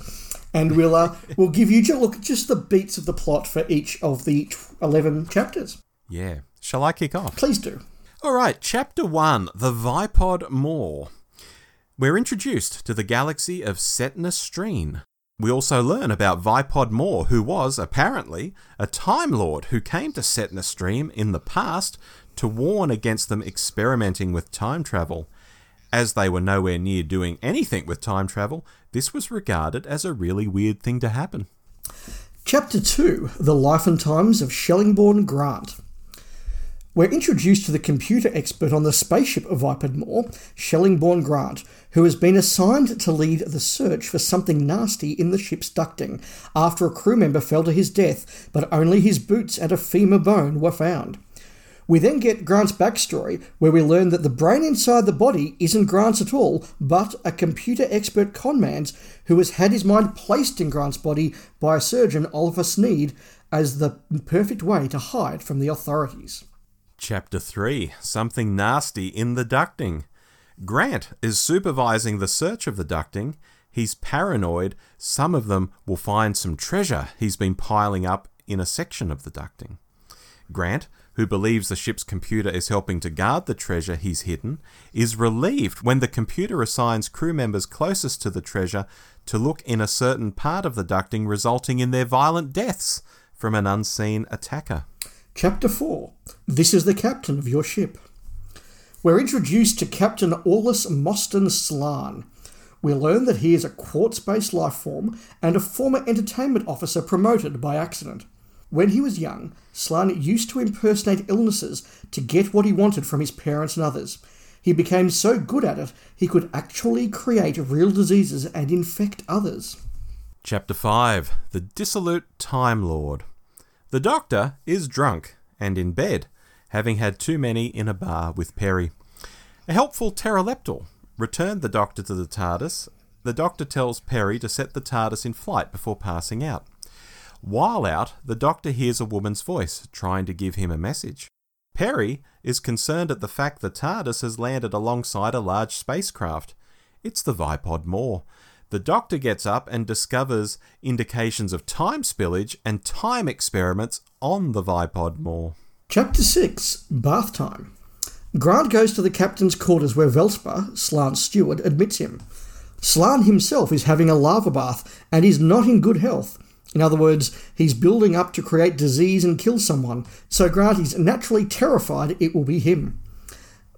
And we'll, uh, we'll give you, look, just the beats of the plot for each of the eleven chapters. Yeah. Shall I kick off? Please do. All right, Chapter one, The Vipod Mor. We're introduced to the galaxy of Setna Stream. We also learn about Vipod Mor, who was, apparently, a Time Lord who came to Setna Stream in the past to warn against them experimenting with time travel. As they were nowhere near doing anything with time travel, this was regarded as a really weird thing to happen. Chapter two, The Life and Times of Shellingbourne Grant. We're introduced to the computer expert on the spaceship of Vipod Mor, Shellingbourne Grant, who has been assigned to lead the search for something nasty in the ship's ducting after a crew member fell to his death, but only his boots and a femur bone were found. We then get Grant's backstory, where we learn that the brain inside the body isn't Grant's at all, but a computer expert conman's who has had his mind placed in Grant's body by a surgeon, Oliver Sneed, as the perfect way to hide from the authorities. Chapter three, Something Nasty in the Ducting. Grant is supervising the search of the ducting. He's paranoid. Some of them will find some treasure he's been piling up in a section of the ducting. Grant, who believes the ship's computer is helping to guard the treasure he's hidden, is relieved when the computer assigns crew members closest to the treasure to look in a certain part of the ducting, resulting in their violent deaths from an unseen attacker. Chapter four, This is the Captain of Your Ship. We're introduced to Captain Orlis Mostyn Slan. We learn that he is a quartz-based life form and a former entertainment officer promoted by accident. When he was young, Slan used to impersonate illnesses to get what he wanted from his parents and others. He became so good at it, he could actually create real diseases and infect others. Chapter five, The Dissolute Time Lord. The doctor is drunk and in bed, having had too many in a bar with Peri. A helpful pteroleptal returned the doctor to the TARDIS. The doctor tells Peri to set the TARDIS in flight before passing out. While out, the doctor hears a woman's voice trying to give him a message. Peri is concerned at the fact the TARDIS has landed alongside a large spacecraft. It's the Vipod Mor. The doctor gets up and discovers indications of time spillage and time experiments on the Vipod Mor. Chapter six, Bath Time. Grant goes to the captain's quarters where Velspar, Slan's steward, admits him. Slan himself is having a lava bath and is not in good health. In other words, he's building up to create disease and kill someone, so Grant is naturally terrified it will be him.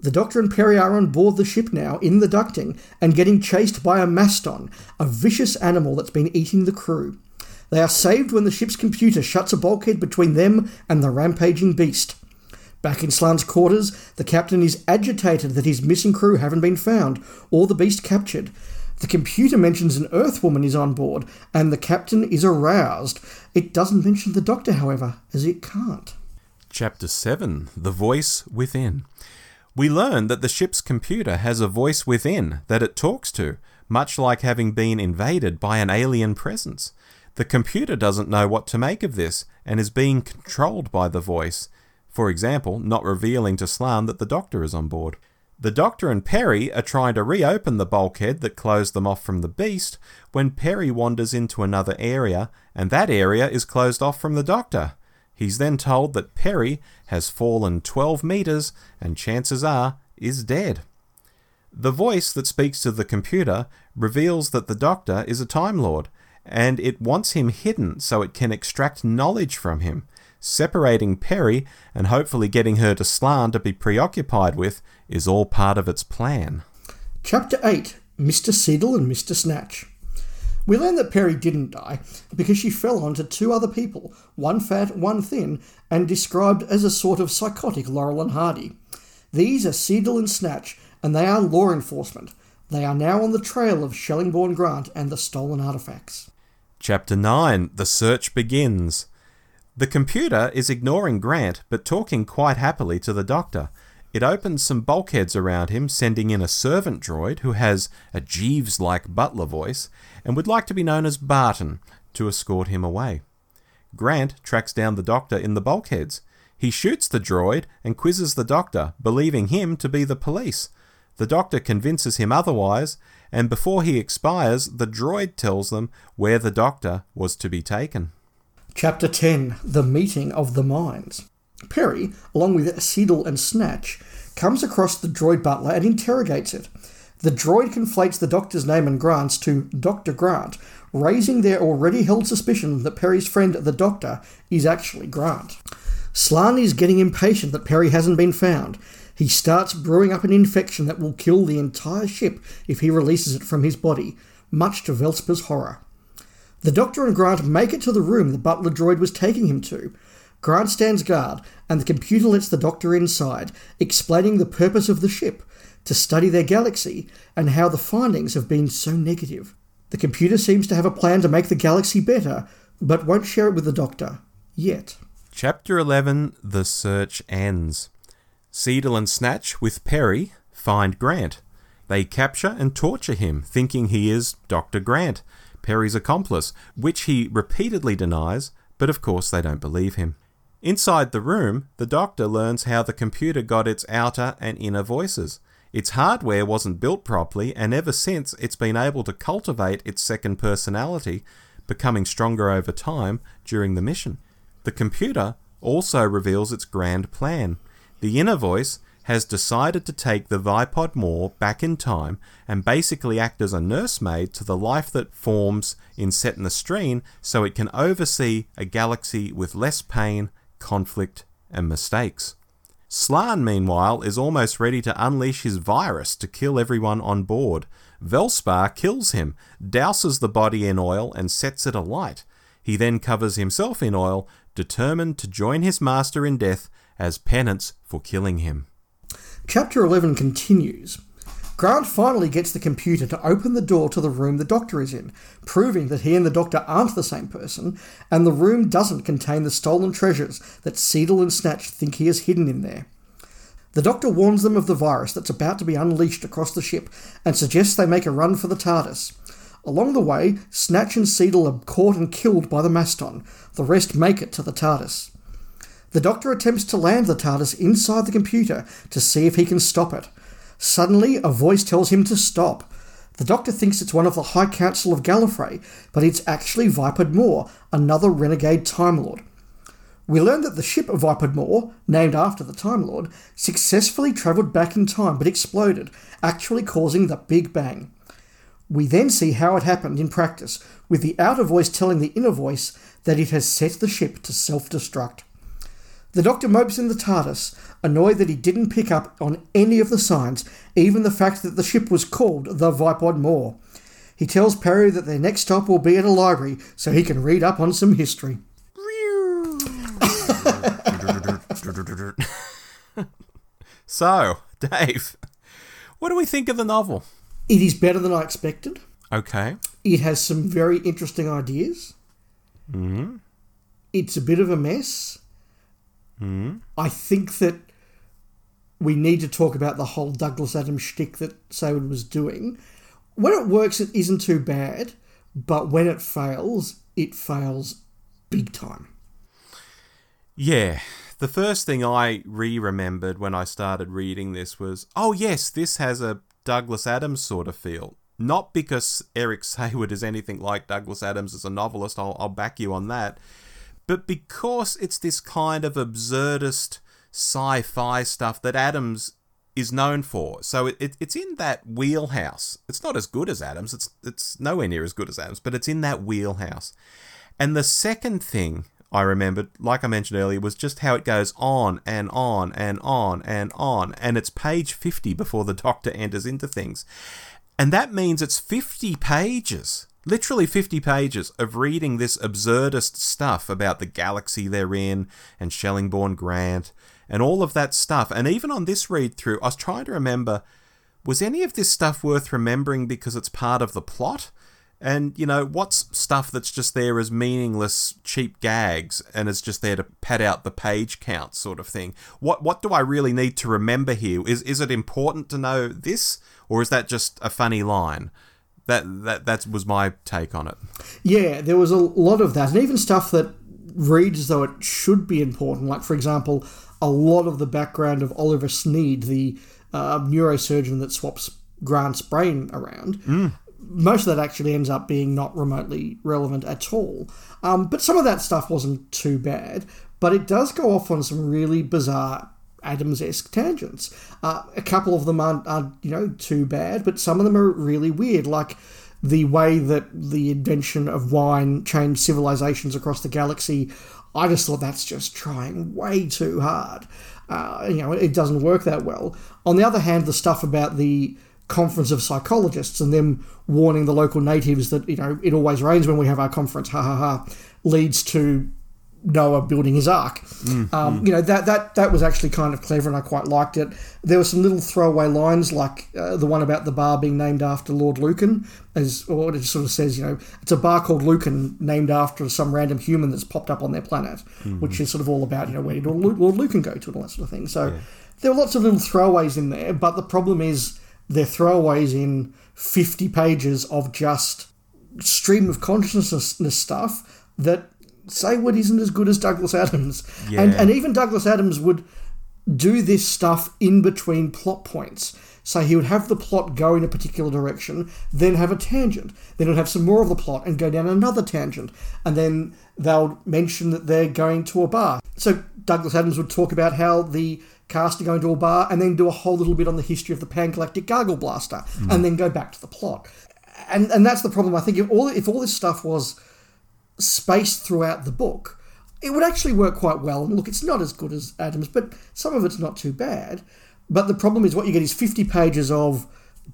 The Doctor and Peri are on board the ship now, in the ducting, and getting chased by a Maston, a vicious animal that's been eating the crew. They are saved when the ship's computer shuts a bulkhead between them and the rampaging beast. Back in Slan's quarters, the captain is agitated that his missing crew haven't been found, or the beast captured. The computer mentions an Earthwoman is on board, and the captain is aroused. It doesn't mention the Doctor, however, as it can't. Chapter seven, The Voice Within. We learn that the ship's computer has a voice within that it talks to, much like having been invaded by an alien presence. The computer doesn't know what to make of this and is being controlled by the voice, for example, not revealing to Slan that the doctor is on board. The doctor and Peri are trying to reopen the bulkhead that closed them off from the beast when Peri wanders into another area, and that area is closed off from the doctor. He's then told that Peri has fallen twelve metres and chances are is dead. The voice that speaks to the computer reveals that the Doctor is a Time Lord and it wants him hidden so it can extract knowledge from him, separating Peri and hopefully getting her to Slan to be preoccupied with is all part of its plan. Chapter eight, Mister Seedle and Mister Snatch. We learn that Peri didn't die because she fell onto two other people, one fat, one thin, and described as a sort of psychotic Laurel and Hardy. These are Seedle and Snatch, and they are law enforcement. They are now on the trail of Shellingbourne Grant and the stolen artefacts. Chapter nine, The Search Begins. The computer is ignoring Grant, but talking quite happily to the doctor. It opens some bulkheads around him, sending in a servant droid who has a Jeeves-like butler voice and would like to be known as Barton to escort him away. Grant tracks down the Doctor in the bulkheads. He shoots the droid and quizzes the Doctor, believing him to be the police. The Doctor convinces him otherwise, and before he expires, the droid tells them where the Doctor was to be taken. Chapter ten, The Meeting of the Minds. Peri, along with Seedle and Snatch, comes across the droid butler and interrogates it. The droid conflates the Doctor's name and Grant's to Doctor Grant, raising their already held suspicion that Peri's friend, the Doctor, is actually Grant. Slan is getting impatient that Peri hasn't been found. He starts brewing up an infection that will kill the entire ship if he releases it from his body, much to Velspar's horror. The Doctor and Grant make it to the room the butler droid was taking him to. Grant stands guard, and the computer lets the Doctor inside, explaining the purpose of the ship, to study their galaxy, and how the findings have been so negative. The computer seems to have a plan to make the galaxy better, but won't share it with the Doctor. Yet. Chapter eleven, The Search Ends. Seedle and Snatch, with Peri, find Grant. They capture and torture him, thinking he is Doctor Grant, Peri's accomplice, which he repeatedly denies, but of course they don't believe him. Inside the room, the Doctor learns how the computer got its outer and inner voices. Its hardware wasn't built properly, and ever since it's been able to cultivate its second personality, becoming stronger over time during the mission. The computer also reveals its grand plan. The inner voice has decided to take the Vipod Mor back in time and basically act as a nursemaid to the life that forms in Setna Stream, so it can oversee a galaxy with less pain, conflict and mistakes. Slan, meanwhile, is almost ready to unleash his virus to kill everyone on board. Velspar kills him, douses the body in oil and sets it alight. He then covers himself in oil, determined to join his master in death as penance for killing him. Chapter eleven continues. Grant finally gets the computer to open the door to the room the Doctor is in, proving that he and the Doctor aren't the same person, and the room doesn't contain the stolen treasures that Seedle and Snatch think he has hidden in there. The Doctor warns them of the virus that's about to be unleashed across the ship, and suggests they make a run for the TARDIS. Along the way, Snatch and Seedle are caught and killed by the Maston. The rest make it to the TARDIS. The Doctor attempts to land the TARDIS inside the computer to see if he can stop it. Suddenly, a voice tells him to stop. The Doctor thinks it's one of the High Council of Gallifrey, but it's actually Vipod Mor, another renegade Time Lord. We learn that the ship Vipod Mor, named after the Time Lord, successfully travelled back in time but exploded, actually causing the Big Bang. We then see how it happened in practice, with the outer voice telling the inner voice that it has set the ship to self-destruct. The Doctor mopes in the TARDIS, annoyed that he didn't pick up on any of the signs, even the fact that the ship was called the Vipod Mor. He tells Peri that their next stop will be at a library, so he can read up on some history. So, Dave, what do we think of the novel? It is better than I expected. Okay. It has some very interesting ideas. Mm-hmm. It's a bit of a mess. Mm. I think that we need to talk about the whole Douglas Adams shtick that Saward was doing. When it works, it isn't too bad, but when it fails, it fails big time. Yeah. The first thing I re-remembered when I started reading this was, oh yes, this has a Douglas Adams sort of feel. Not because Eric Saward is anything like Douglas Adams as a novelist, I'll, I'll back you on that. But because it's this kind of absurdist sci-fi stuff that Adams is known for. So it, it, it's in that wheelhouse. It's not as good as Adams. It's, it's nowhere near as good as Adams, but it's in that wheelhouse. And the second thing I remembered, like I mentioned earlier, was just how it goes on and on and on and on. And it's page fifty before the Doctor enters into things. And that means it's fifty pages. Literally fifty pages of reading this absurdist stuff about the galaxy they're in and Shellingbourne Grant and all of that stuff. And even on this read-through, I was trying to remember, was any of this stuff worth remembering because it's part of the plot? And, you know, what's stuff that's just there as meaningless, cheap gags and is just there to pad out the page count sort of thing? What what do I really need to remember here? Is is it important to know this, or is that just a funny line? That that that was my take on it. Yeah, there was a lot of that. And even stuff that reads as though it should be important. Like, for example, a lot of the background of Oliver Sneed, the uh, neurosurgeon that swaps Grant's brain around. Mm. Most of that actually ends up being not remotely relevant at all. Um, but some of that stuff wasn't too bad, but it does go off on some really bizarre Adams-esque tangents. Uh, a couple of them aren't, aren't, you know, too bad, but some of them are really weird, like the way that the invention of wine changed civilizations across the galaxy. I just thought that's just trying way too hard. Uh, you know, it doesn't work that well. On the other hand, the stuff about the conference of psychologists and them warning the local natives that, you know, it always rains when we have our conference, ha ha ha, leads to Noah building his ark. Mm, um, mm. You know, that that that was actually kind of clever and I quite liked it. There were some little throwaway lines, like uh, the one about the bar being named after Lord Lucan, as or it sort of says, you know, it's a bar called Lucan named after some random human that's popped up on their planet, mm. which is sort of all about, you know, where did Lord Lucan go to and all that sort of thing. So yeah. There were lots of little throwaways in there, but the problem is they're throwaways in fifty pages of just stream of consciousness stuff that Saward isn't as good as Douglas Adams. Yeah. And, and even Douglas Adams would do this stuff in between plot points. So he would have the plot go in a particular direction, then have a tangent. Then he'd have some more of the plot and go down another tangent. And then they'll mention that they're going to a bar. So Douglas Adams would talk about how the cast are going to a bar and then do a whole little bit on the history of the Pan-Galactic Gargle Blaster mm. and then go back to the plot. And and that's the problem. I think if all, if all this stuff was spaced throughout the book, it would actually work quite well. And look, it's not as good as Adams, but some of it's not too bad. But the problem is what you get is fifty pages of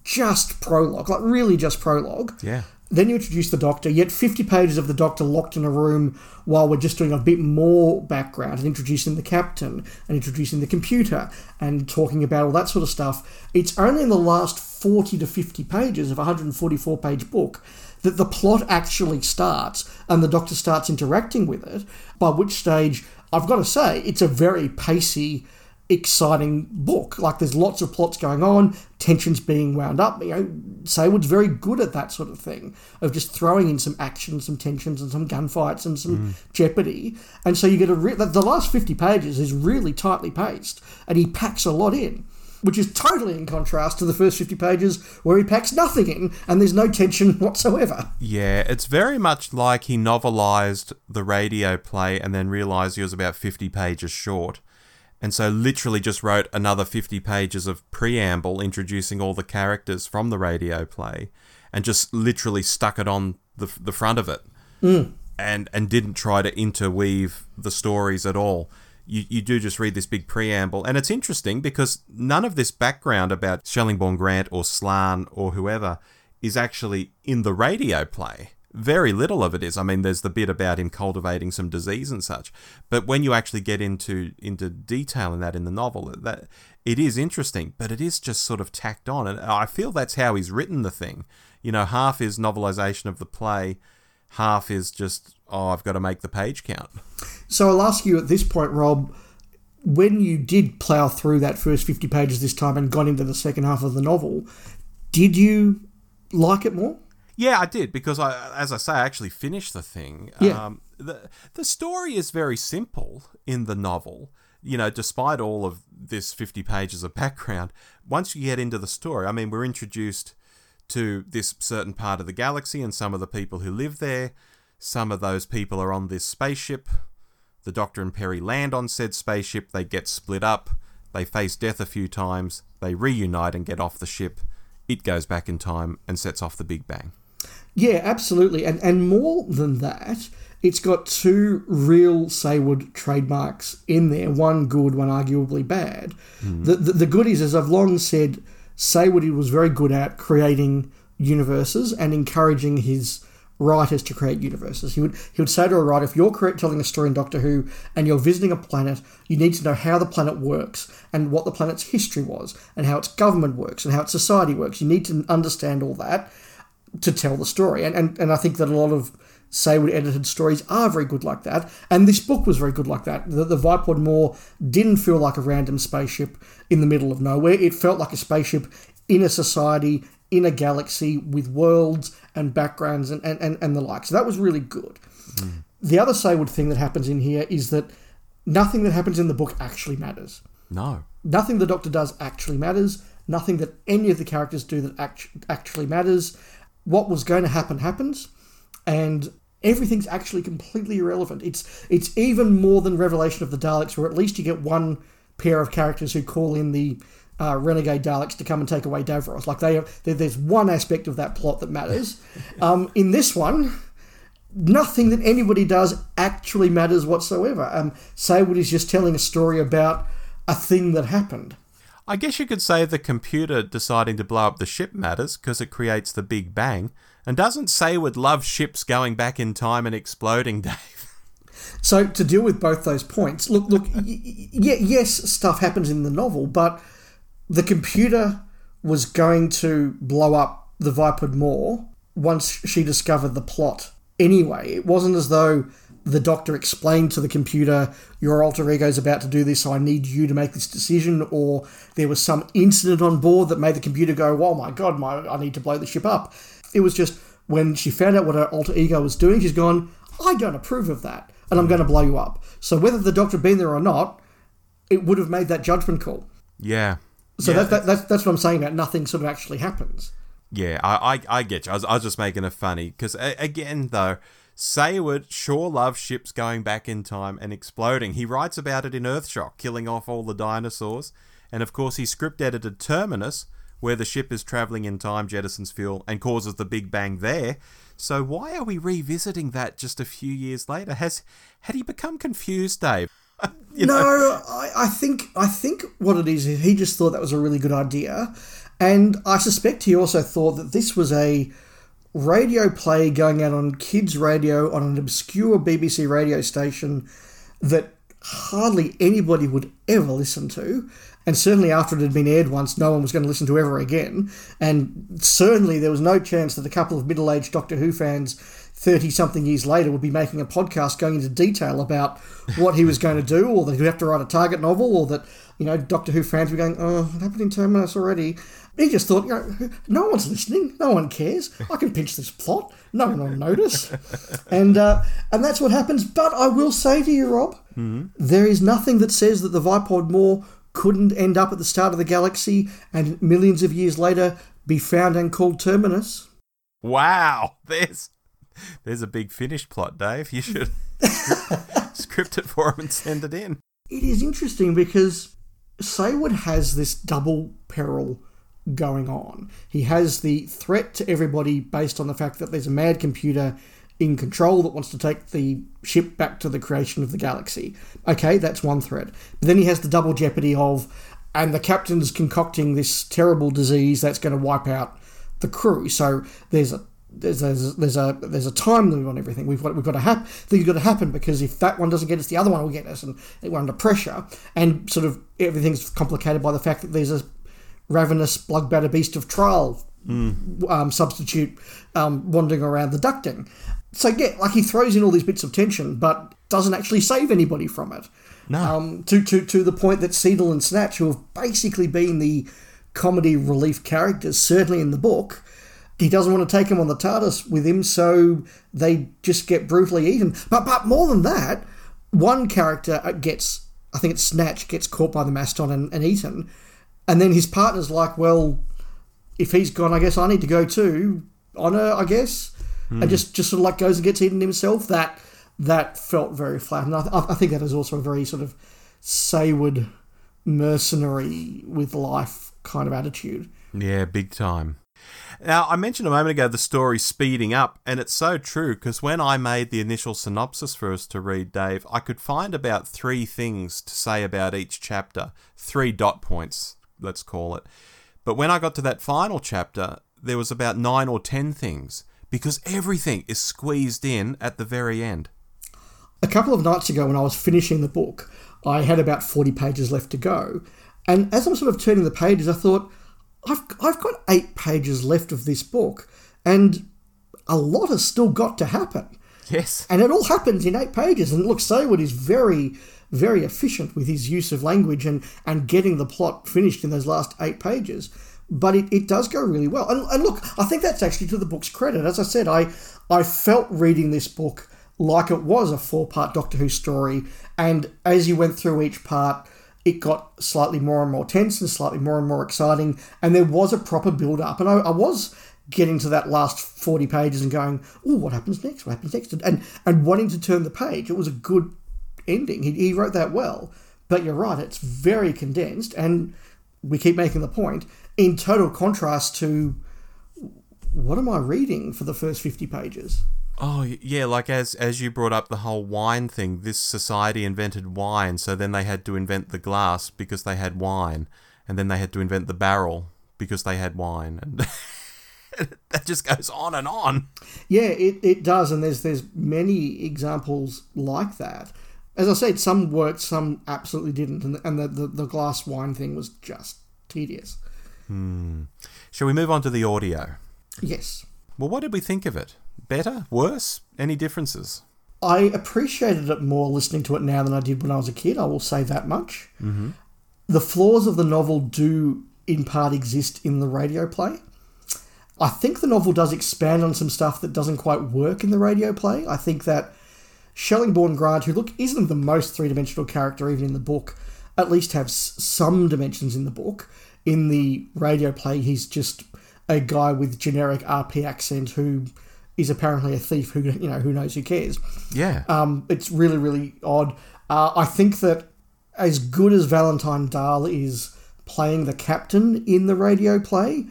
just prologue, like really just prologue. Yeah. Then you introduce the Doctor, yet fifty pages of the Doctor locked in a room while we're just doing a bit more background and introducing the Captain and introducing the computer and talking about all that sort of stuff. It's only in the last forty to fifty pages of a one hundred forty-four page book that the plot actually starts and the Doctor starts interacting with it, by which stage, I've got to say, it's a very pacey, exciting book. Like, there's lots of plots going on, tensions being wound up. You know, Saward's very good at that sort of thing, of just throwing in some action, some tensions, and some gunfights, and some mm. jeopardy. And so you get a re- the last fifty pages is really tightly paced, and he packs a lot in, which is totally in contrast to the first fifty pages where he packs nothing in and there's no tension whatsoever. Yeah, it's very much like he novelised the radio play and then realised he was about fifty pages short. And so literally just wrote another fifty pages of preamble introducing all the characters from the radio play and just literally stuck it on the the front of it mm. and and didn't try to interweave the stories at all. You you do just read this big preamble. And it's interesting because none of this background about Shellingbourne Grant or Slan or whoever is actually in the radio play. Very little of it is. I mean, there's the bit about him cultivating some disease and such. But when you actually get into into detail in that in the novel, that it is interesting, but it is just sort of tacked on. And I feel that's how he's written the thing. You know, half is novelisation of the play, half is just, oh, I've got to make the page count. So I'll ask you at this point, Rob, when you did plough through that first fifty pages this time and got into the second half of the novel, did you like it more? Yeah, I did, because, I, as I say, I actually finished the thing. Yeah. Um, the, the story is very simple in the novel, you know, despite all of this fifty pages of background. Once you get into the story, I mean, we're introduced to this certain part of the galaxy and some of the people who live there. Some of those people are on this spaceship. The Doctor and Peri land on said spaceship. They get split up. They face death a few times. They reunite and get off the ship. It goes back in time and sets off the Big Bang. Yeah, absolutely. And and more than that, it's got two real Saward trademarks in there, one good, one arguably bad. Mm-hmm. The, the, the good is, as I've long said, Saward was very good at creating universes and encouraging his writers to create universes. He would he would say to a writer, if you're telling a story in Doctor Who and you're visiting a planet, you need to know how the planet works and what the planet's history was and how its government works and how its society works. You need to understand all that. to tell the story. And, and, and I think that a lot of Sayward-edited stories are very good like that. And this book was very good like that. The, the Vipod Mor didn't feel like a random spaceship in the middle of nowhere. It felt like a spaceship in a society, in a galaxy, with worlds and backgrounds and, and, and, and the like. So that was really good. Mm. The other Sayward thing that happens in here is that nothing that happens in the book actually matters. No. Nothing the Doctor does actually matters. Nothing that any of the characters do that act- actually matters. What was going to happen happens, and everything's actually completely irrelevant. It's it's even more than Revelation of the Daleks, where at least you get one pair of characters who call in the uh, renegade Daleks to come and take away Davros. Like they, are, they there's one aspect of that plot that matters. Um, in this one, nothing that anybody does actually matters whatsoever. Um, Sayward is just telling a story about a thing that happened. I guess you could say the computer deciding to blow up the ship matters because it creates the Big Bang. And doesn't Sayward love ships going back in time and exploding, Dave? So to deal with both those points, look, look, y- y- yes, stuff happens in the novel, but the computer was going to blow up the Vipod Mor once she discovered the plot anyway. It wasn't as though the Doctor explained to the computer, your alter ego's about to do this, so I need you to make this decision, or there was some incident on board that made the computer go, oh my God, my, I need to blow the ship up. It was just when she found out what her alter ego was doing, she's gone, I don't approve of that, and I'm going to blow you up. So whether the Doctor had been there or not, it would have made that judgment call. Yeah. So yeah. That, that, that's, that's what I'm saying about nothing sort of actually happens. Yeah, I, I, I get you. I was, I was just making it funny, because again, though, Sayward sure loves ships going back in time and exploding. He writes about it in Earthshock, killing off all the dinosaurs. And of course, he script edited Terminus, where the ship is travelling in time, jettisons fuel, and causes the Big Bang there. So why are we revisiting that just a few years later? Has had he become confused, Dave? you know? No, I, I think I think what it is is he just thought that was a really good idea, and I suspect he also thought that this was a radio play going out on kids' radio on an obscure B B C radio station that hardly anybody would ever listen to, and certainly after it had been aired once, no one was going to listen to ever again, and certainly there was no chance that a couple of middle-aged Doctor Who fans thirty-something years later would be making a podcast going into detail about what he was going to do, or that he'd have to write a target novel, or that, you know, Doctor Who fans were going, oh, it happened in Terminus already. He just thought, you know, no one's listening, no one cares, I can pitch this plot, no one will notice. And uh, and that's what happens. But I will say to you, Rob, mm-hmm. there is nothing that says that the Vipod Mor couldn't end up at the start of the galaxy and millions of years later be found and called Terminus. Wow, there's, there's a Big Finish plot, Dave. You should script, script it for him and send it in. It is interesting because Sayward has this double peril going on. He has the threat to everybody based on the fact that there's a mad computer in control that wants to take the ship back to the creation of the galaxy. Okay, that's one threat. But then he has the double jeopardy of, and the captain's concocting this terrible disease that's going to wipe out the crew. So there's a there's a, there's a there's a time limit on everything. We've got we've got to happen. Things got to happen because if that one doesn't get us, the other one will get us, and we're under pressure. And sort of everything's complicated by the fact that there's a ravenous bloodbatter beast of trial mm. um, substitute um, wandering around the ducting. So yeah, like he throws in all these bits of tension, but doesn't actually save anybody from it. No. Um, to to to the point that Seedle and Snatch, who have basically been the comedy relief characters, certainly in the book, he doesn't want to take them on the TARDIS with him, so they just get brutally eaten. But but more than that, one character gets, I think it's Snatch, gets caught by the Maston and, and eaten. And then his partner's like, well, if he's gone, I guess I need to go too. Honor, I guess. Mm. And just, just sort of like goes and gets eaten himself. That that felt very flat. And I, th- I think that is also a very sort of Sayward mercenary with life kind of attitude. Yeah, big time. Now, I mentioned a moment ago the story speeding up, and it's so true, because when I made the initial synopsis for us to read, Dave, I could find about three things to say about each chapter. Three dot points, let's call it. But when I got to that final chapter, there was about nine or ten things, because everything is squeezed in at the very end. A couple of nights ago when I was finishing the book, I had about forty pages left to go. And as I'm sort of turning the pages, I thought, I've I've got eight pages left of this book, and a lot has still got to happen. Yes. And it all happens in eight pages. And look, Saward is very, very efficient with his use of language and, and getting the plot finished in those last eight pages. But it, it does go really well. And, and look, I think that's actually to the book's credit. As I said, I I felt reading this book like it was a four-part Doctor Who story. And as you went through each part, it got slightly more and more tense and slightly more and more exciting. And there was a proper build-up. And I, I was getting to that last forty pages and going, oh, what happens next? What happens next? And and wanting to turn the page. It was a good ending. He, he wrote that well. But you're right, it's very condensed. And we keep making the point, in total contrast to what am I reading for the first fifty pages? Oh, yeah, like as as you brought up the whole wine thing, this society invented wine, so then they had to invent the glass because they had wine, and then they had to invent the barrel because they had wine, and that just goes on and on. Yeah, it, it does, and there's there's many examples like that. As I said, some worked, some absolutely didn't, and, and the, the, the glass wine thing was just tedious. Hmm. Shall we move on to the audio? Yes. Well, what did we think of it? Better? Worse? Any differences? I appreciated it more listening to it now than I did when I was a kid, I will say that much. Mm-hmm. The flaws of the novel do, in part, exist in the radio play. I think the novel does expand on some stuff that doesn't quite work in the radio play. I think that Shellingbourne Grant, who, look, isn't the most three-dimensional character even in the book, at least has some dimensions in the book. In the radio play, he's just a guy with generic R P accent who is apparently a thief who, you know, who knows, who cares. Yeah. Um, it's really, really odd. Uh, I think that as good as Valentine Dyall is playing the captain in the radio play,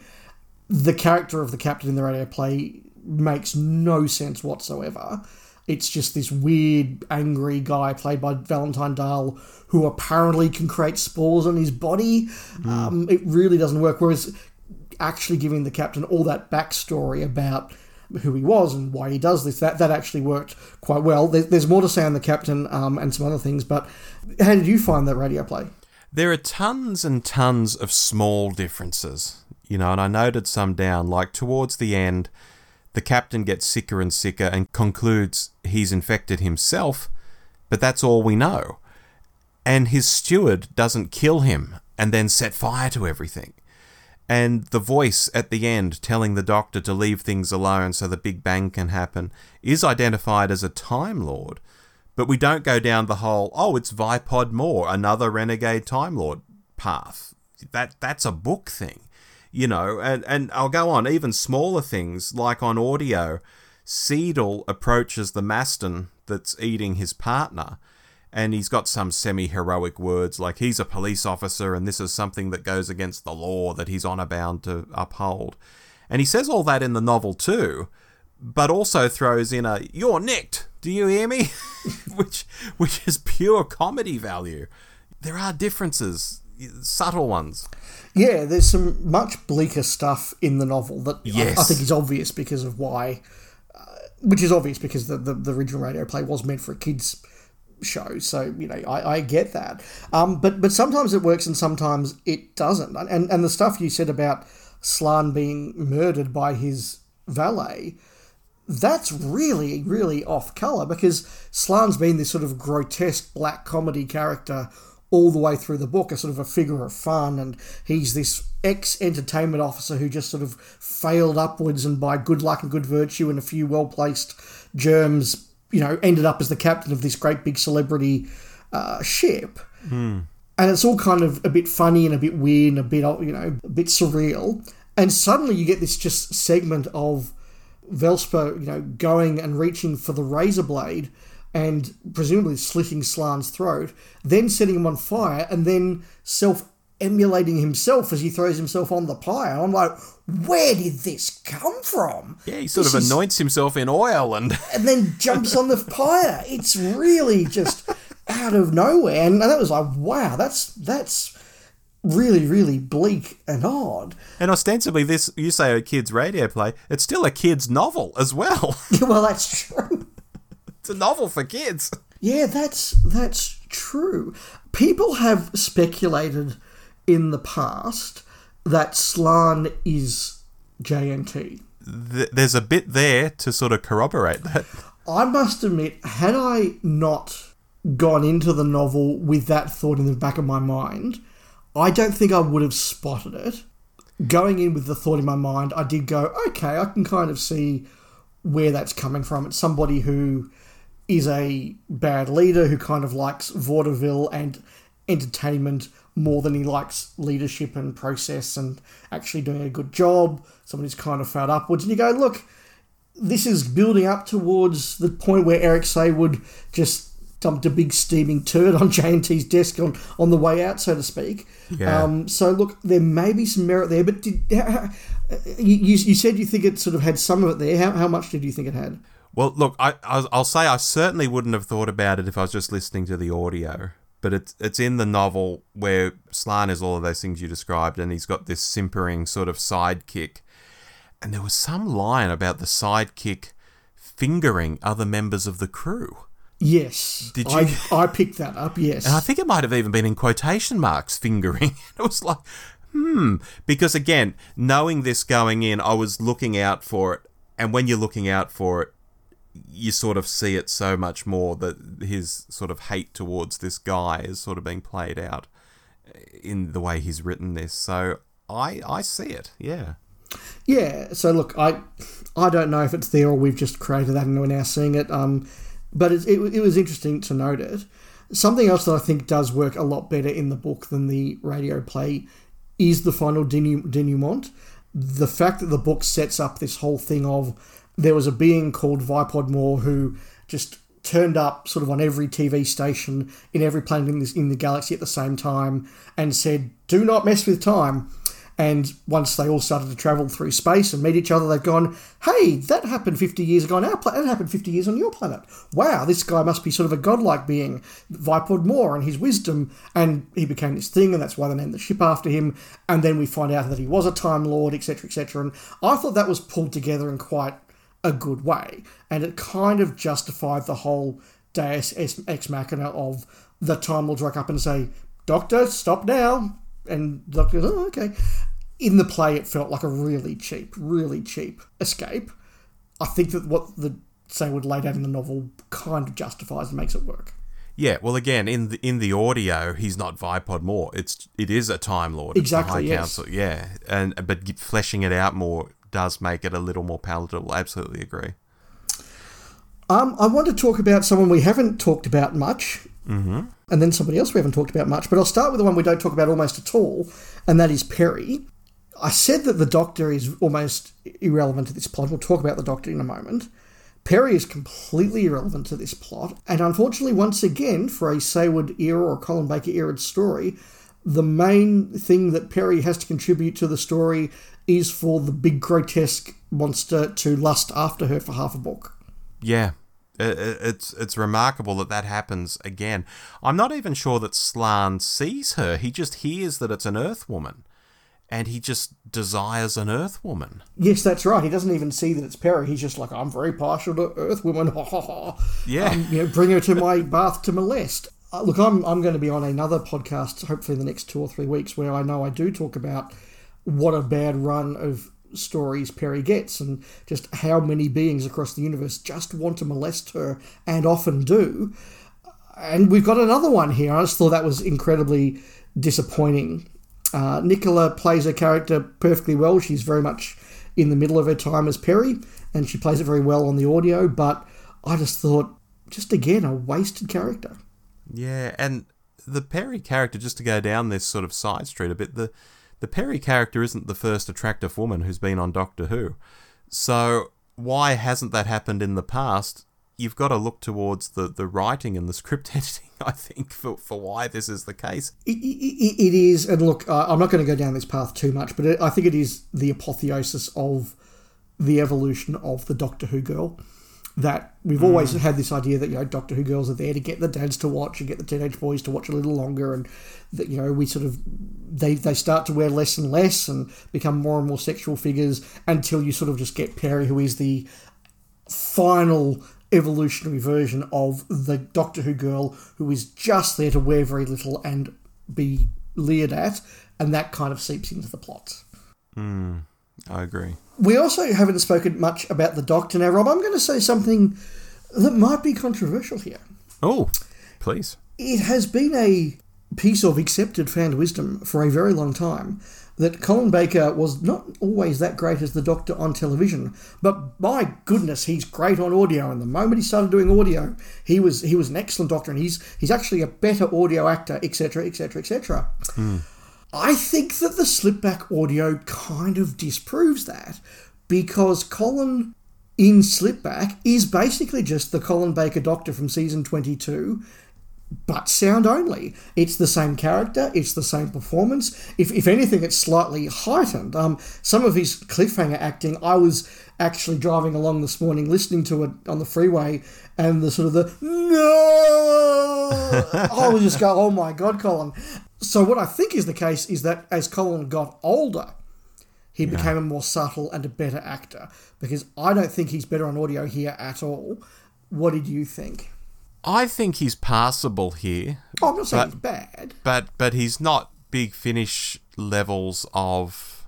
the character of the captain in the radio play makes no sense whatsoever. It's just this weird, angry guy played by Valentine Dyall who apparently can create spores on his body. Mm. Um, it really doesn't work. Whereas actually giving the captain all that backstory about who he was and why he does this, that that actually worked quite well. There, there's more to say on the captain um, and some other things, but how did you find that radio play? There are tons and tons of small differences, you know, and I noted some down, like towards the end, the captain gets sicker and sicker and concludes he's infected himself, but that's all we know. And his steward doesn't kill him and then set fire to everything. And the voice at the end telling the doctor to leave things alone so the Big Bang can happen is identified as a Time Lord, but we don't go down the whole, oh, it's Vipod Mor, another renegade Time Lord path. That that's a book thing. You know, and, and I'll go on, even smaller things, like on audio, Seedle approaches the Maston that's eating his partner, and he's got some semi-heroic words, like he's a police officer and this is something that goes against the law that he's honour bound to uphold. And he says all that in the novel too, but also throws in a, you're nicked, do you hear me? which which is pure comedy value. There are differences, subtle ones. Yeah, there's some much bleaker stuff in the novel that yes. I, I think is obvious because of why, uh, which is obvious because the, the, the original radio play was meant for a kids' show, so, you know, I, I get that. Um, but but sometimes it works and sometimes it doesn't. And, and the stuff you said about Slan being murdered by his valet, that's really, really off-colour because Slan's been this sort of grotesque black comedy character all the way through the book, a sort of a figure of fun, and he's this ex-entertainment officer who just sort of failed upwards and by good luck and good virtue and a few well-placed germs, you know, ended up as the captain of this great big celebrity uh, ship. Mm. And it's all kind of a bit funny and a bit weird and a bit, you know, a bit surreal. And suddenly you get this just segment of Velspar, you know, going and reaching for the razor blade and presumably slitting Slan's throat, then setting him on fire, and then self-emulating himself as he throws himself on the pyre. I'm like, where did this come from? Yeah, he sort this of is... anoints himself in oil and... and then jumps on the pyre. It's really just out of nowhere. And that was like, wow, that's that's really, really bleak and odd. And ostensibly this, you say a kid's radio play, it's still a kid's novel as well. Well, that's true. It's a novel for kids. Yeah, that's that's true. People have speculated in the past that Slan is J N T. th- there's a bit there to sort of corroborate that. I must admit, had I not gone into the novel with that thought in the back of my mind, I don't think I would have spotted it. Going in with the thought in my mind, I did go, okay, I can kind of see where that's coming from. It's somebody who is a bad leader who kind of likes vaudeville and entertainment more than he likes leadership and process and actually doing a good job. Somebody's kind of fed upwards. And you go, look, this is building up towards the point where Eric Saward just dumped a big steaming turd on J N T's desk on, on the way out, so to speak. Yeah. Um, so, look, there may be some merit there, but did, how, you, you said you think it sort of had some of it there. How, how much did you think it had? Well, look, I, I'll say I certainly wouldn't have thought about it if I was just listening to the audio. But it's it's in the novel where Slan is all of those things you described, and he's got this simpering sort of sidekick. And there was some line about the sidekick fingering other members of the crew. Yes. Did you? I, I picked that up, yes. And I think it might have even been in quotation marks, fingering. It was like, hmm. Because, again, knowing this going in, I was looking out for it. And when you're looking out for it, you sort of see it so much more, that his sort of hate towards this guy is sort of being played out in the way he's written this. So I I see it, yeah. Yeah, so look, I I don't know if it's there or we've just created that and we're now seeing it, um, but it, it, it was interesting to note it. Something else that I think does work a lot better in the book than the radio play is the final denou- denouement. The fact that the book sets up this whole thing of there was a being called Vipod Mor who just turned up sort of on every T V station in every planet in, this, in the galaxy at the same time and said, do not mess with time. And once they all started to travel through space and meet each other, they've gone, hey, that happened fifty years ago on our planet. That happened fifty years on your planet. Wow, this guy must be sort of a godlike being. Vipod Mor and his wisdom. And he became this thing, and that's why they named the ship after him. And then we find out that he was a Time Lord, et cetera, et cetera. And I thought that was pulled together in quite a good way, and it kind of justified the whole deus ex machina of the Time Lords rock up and say, Doctor, stop now, and the Doctor goes, oh, okay. In the play, it felt like a really cheap, really cheap escape. I think that what the Saward laid out in the novel kind of justifies and makes it work. Yeah, well, again, in the in the audio, he's not Vipod Mor. It's it is a Time Lord, exactly. It's the High yes. Council, yeah, and but fleshing it out more does make it a little more palatable. I absolutely agree. Um, I want to talk about someone we haven't talked about much, mm-hmm. and then somebody else we haven't talked about much, but I'll start with the one we don't talk about almost at all, and that is Peri. I said that the Doctor is almost irrelevant to this plot. We'll talk about the Doctor in a moment. Peri is completely irrelevant to this plot, and unfortunately, once again, for a Saward-era or Colin Baker-era story, the main thing that Peri has to contribute to the story is for the big grotesque monster to lust after her for half a book. Yeah, it's it's remarkable that that happens again. I'm not even sure that Slan sees her. He just hears that it's an Earth woman, and he just desires an Earth woman. Yes, that's right. He doesn't even see that it's Peri. He's just like, I'm very partial to Earth women. Ha ha ha. Yeah, um, you know, bring her to my bath to molest. Uh, look, I'm I'm going to be on another podcast, hopefully in the next two or three weeks, where I know I do talk about what a bad run of stories Peri gets and just how many beings across the universe just want to molest her and often do. And we've got another one here. I just thought that was incredibly disappointing. Uh, Nicola plays her character perfectly well. She's very much in the middle of her time as Peri, and she plays it very well on the audio, but I just thought, just again, a wasted character. Yeah, and the Peri character, just to go down this sort of side street a bit, the The Peri character isn't the first attractive woman who's been on Doctor Who. So why hasn't that happened in the past? You've got to look towards the, the writing and the script editing, I think, for, for why this is the case. It, it, it is, and look, uh, I'm not going to go down this path too much, but it, I think it is the apotheosis of the evolution of the Doctor Who girl. That we've always mm. had this idea that, you know, Doctor Who girls are there to get the dads to watch and get the teenage boys to watch a little longer, and that, you know, we sort of they they start to wear less and less and become more and more sexual figures until you sort of just get Peri, who is the final evolutionary version of the Doctor Who girl who is just there to wear very little and be leered at, and that kind of seeps into the plot. Mm. I agree. We also haven't spoken much about the Doctor. Now, Rob, I'm going to say something that might be controversial here. Oh, please. It has been a piece of accepted fan wisdom for a very long time that Colin Baker was not always that great as the Doctor on television, but my goodness, he's great on audio. And the moment he started doing audio, he was he was an excellent Doctor, and he's he's actually a better audio actor, et cetera, et cetera, et cetera. Mm. I think that the Slipback audio kind of disproves that, because Colin in Slipback is basically just the Colin Baker Doctor from Season twenty-two, but sound only. It's the same character. It's the same performance. If if anything, it's slightly heightened. Um, some of his cliffhanger acting, I was actually driving along this morning listening to it on the freeway, and the sort of the, no! I was just going, oh my God, Colin. So what I think is the case is that as Colin got older, he yeah. became a more subtle and a better actor, because I don't think he's better on audio here at all. What did you think? I think he's passable here. Oh, I'm not saying but, he's bad. But but he's not Big Finish levels of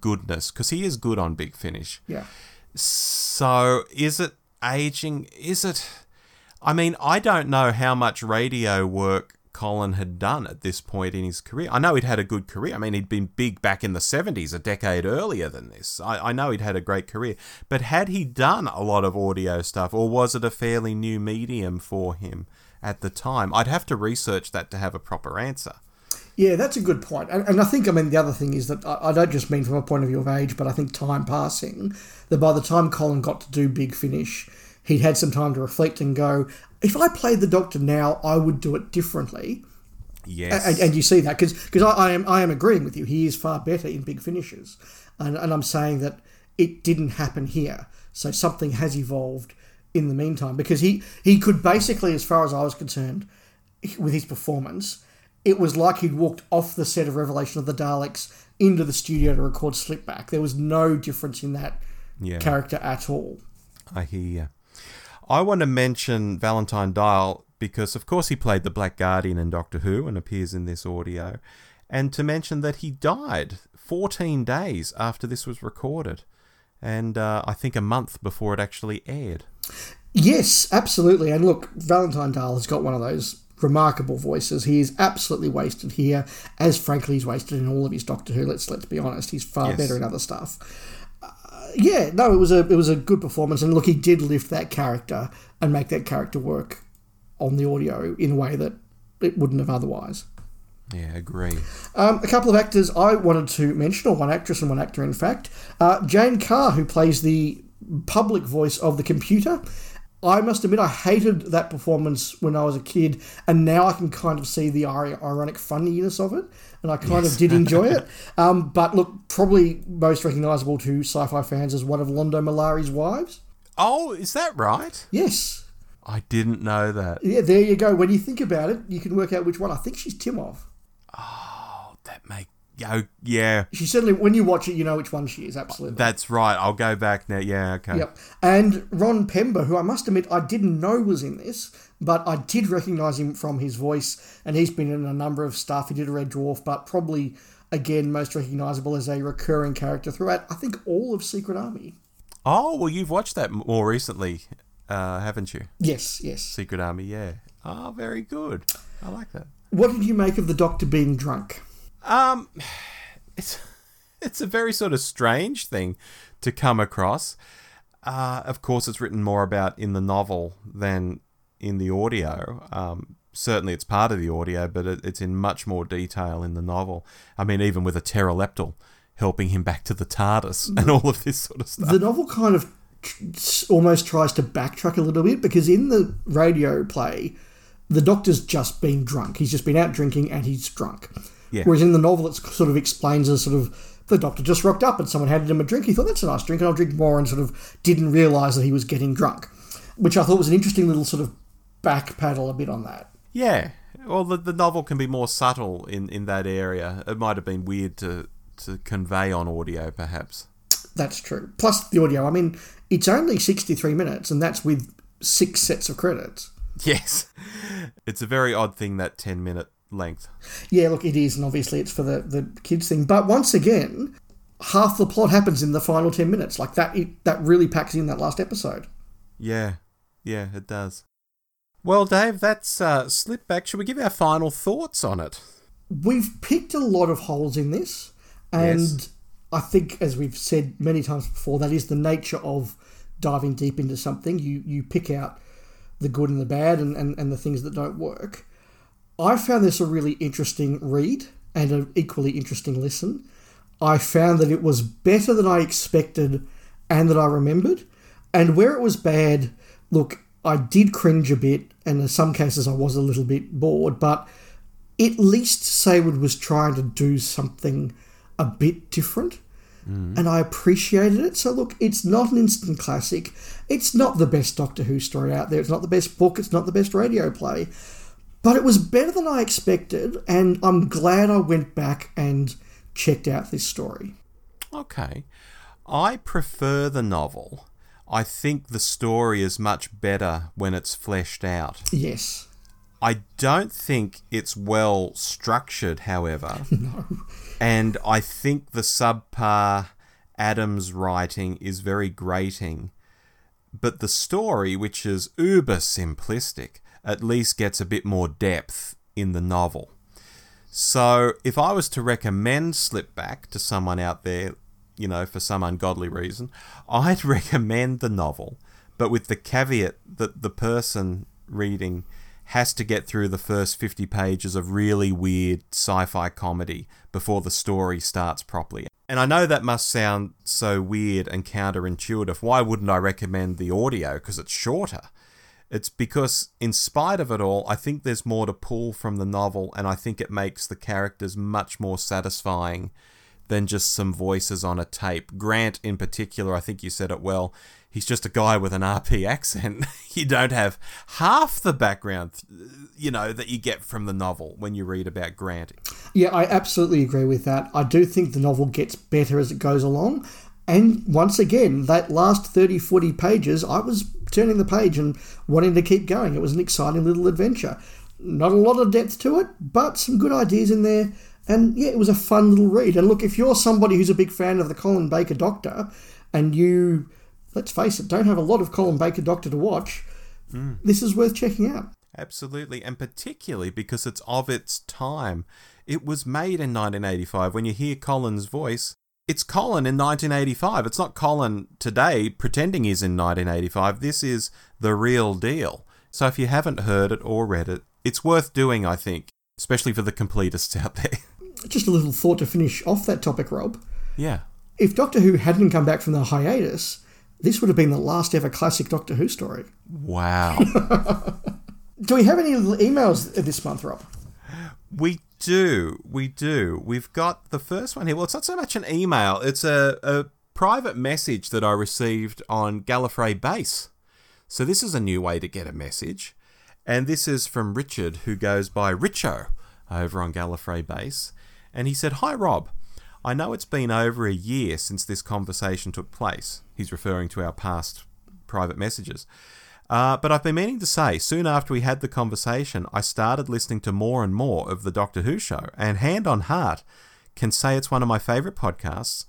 goodness, because he is good on Big Finish. Yeah. So is it aging? Is it... I mean, I don't know how much radio work Colin had done at this point in his career. I know he'd had a good career. I mean, he'd been big back in the seventies, a decade earlier than this. I, I know he'd had a great career. But had he done a lot of audio stuff, or was it a fairly new medium for him at the time? I'd have to research that to have a proper answer. Yeah, that's a good point. And, and I think, I mean, the other thing is that I, I don't just mean from a point of view of age, but I think time passing, that by the time Colin got to do Big Finish, he'd had some time to reflect and go, if I played the Doctor now, I would do it differently. Yes. And, and you see that, because I, I am I am agreeing with you. He is far better in Big Finishes. And, and I'm saying that it didn't happen here. So something has evolved in the meantime, because he, he could basically, as far as I was concerned, with his performance, it was like he'd walked off the set of Revelation of the Daleks into the studio to record Slipback. There was no difference in that yeah. character at all. I hear you. I want to mention Valentine Dyall because, of course, he played the Black Guardian in Doctor Who and appears in this audio, and to mention that he died fourteen days after this was recorded, and uh, I think a month before it actually aired. Yes, absolutely. And look, Valentine Dyall has got one of those remarkable voices. He is absolutely wasted here, as frankly he's wasted in all of his Doctor Who. Let's let's be honest. He's far yes. better in other stuff. Yeah, no, it was a it was a good performance, and look, he did lift that character and make that character work on the audio in a way that it wouldn't have otherwise. Yeah, agree. Um, a couple of actors I wanted to mention, or one actress and one actor, in fact. Uh, Jane Carr, who plays the public voice of the computer. I must admit, I hated that performance when I was a kid, and now I can kind of see the ironic funniness of it, and I kind yes. of did enjoy it. Um, but look, probably most recognisable to sci-fi fans as one of Londo Malari's wives. Oh, is that right? Yes. I didn't know that. Yeah, there you go. When you think about it, you can work out which one. I think she's Timoff. Oh, that makes... Oh, yeah. She certainly, when you watch it, you know which one she is, absolutely. That's right. I'll go back now. Yeah, okay. Yep. And Ron Pember, who I must admit I didn't know was in this, but I did recognise him from his voice, and he's been in a number of stuff. He did a Red Dwarf, but probably, again, most recognisable as a recurring character throughout, I think, all of Secret Army. Oh, well, you've watched that more recently, uh, haven't you? Yes, yes. Secret Army, yeah. Oh, very good. I like that. What did you make of the Doctor being drunk? Um, it's it's a very sort of strange thing to come across. Uh, of course, it's written more about in the novel than in the audio. Um, certainly it's part of the audio, but it, it's in much more detail in the novel. I mean, even with a pteroleptal helping him back to the TARDIS and all of this sort of stuff. The novel kind of tr- almost tries to backtrack a little bit, because in the radio play, the Doctor's just been drunk. He's just been out drinking and he's drunk. Yeah. Whereas in the novel, it sort of explains as sort of the Doctor just rocked up and someone handed him a drink. He thought, that's a nice drink, and I'll drink more, and sort of didn't realise that he was getting drunk, which I thought was an interesting little sort of backpedal a bit on that. Yeah. Well, the, the novel can be more subtle in, in that area. It might have been weird to, to convey on audio, perhaps. That's true. Plus the audio. I mean, it's only sixty-three minutes, and that's with six sets of credits. Yes. It's a very odd thing, that ten-minute length. Yeah, look, it is, and obviously it's for the, the kids thing. But once again, half the plot happens in the final ten minutes. Like, that it, that really packs in that last episode. Yeah. Yeah, it does. Well, Dave, that's uh, Slipback. Should we give our final thoughts on it? We've picked a lot of holes in this. And yes. I think, as we've said many times before, that is the nature of diving deep into something. You you pick out the good and the bad and, and, and the things that don't work. I found this a really interesting read and an equally interesting listen. I found that it was better than I expected and that I remembered. And where it was bad, look, I did cringe a bit, and in some cases I was a little bit bored, but at least Saward was trying to do something a bit different, mm. and I appreciated it. So look, it's not an instant classic. It's not the best Doctor Who story out there. It's not the best book. It's not the best radio play. But it was better than I expected, and I'm glad I went back and checked out this story. Okay. I prefer the novel. I think the story is much better when it's fleshed out. Yes. I don't think it's well structured, however. No. And I think the subpar Adams writing is very grating. But the story, which is uber simplistic, at least gets a bit more depth in the novel. So if I was to recommend Slipback to someone out there, you know, for some ungodly reason, I'd recommend the novel, but with the caveat that the person reading has to get through the first fifty pages of really weird sci-fi comedy before the story starts properly. And I know that must sound so weird and counterintuitive. Why wouldn't I recommend the audio? Because it's shorter. It's because, in spite of it all, I think there's more to pull from the novel, and I think it makes the characters much more satisfying than just some voices on a tape. Grant, in particular, I think you said it well. He's just a guy with an R P accent. You don't have half the background, you know, that you get from the novel when you read about Grant. Yeah, I absolutely agree with that. I do think the novel gets better as it goes along. And once again, that last thirty, forty pages, I was turning the page and wanting to keep going. It was an exciting little adventure. Not a lot of depth to it, but some good ideas in there. And yeah, it was a fun little read. And look, if you're somebody who's a big fan of the Colin Baker Doctor and you, let's face it, don't have a lot of Colin Baker Doctor to watch, mm. this is worth checking out. Absolutely. And particularly because it's of its time. It was made in nineteen eighty-five. When you hear Colin's voice, it's Colin in nineteen eighty-five. It's not Colin today pretending he's in nineteen eighty-five. This is the real deal. So if you haven't heard it or read it, it's worth doing, I think, especially for the completists out there. Just a little thought to finish off that topic, Rob. Yeah. If Doctor Who hadn't come back from the hiatus, this would have been the last ever classic Doctor Who story. Wow. Do we have any emails this month, Rob? We do. We do. We've got the first one here. Well, it's not so much an email. It's a, a private message that I received on Gallifrey Base. So this is a new way to get a message. And this is from Richard, who goes by Richo over on Gallifrey Base. And he said, "Hi, Rob. I know it's been over a year since this conversation took place." He's referring to our past private messages. Uh, but I've been meaning to say, soon after we had the conversation, I started listening to more and more of the Doctor Who show. And hand on heart, can say it's one of my favourite podcasts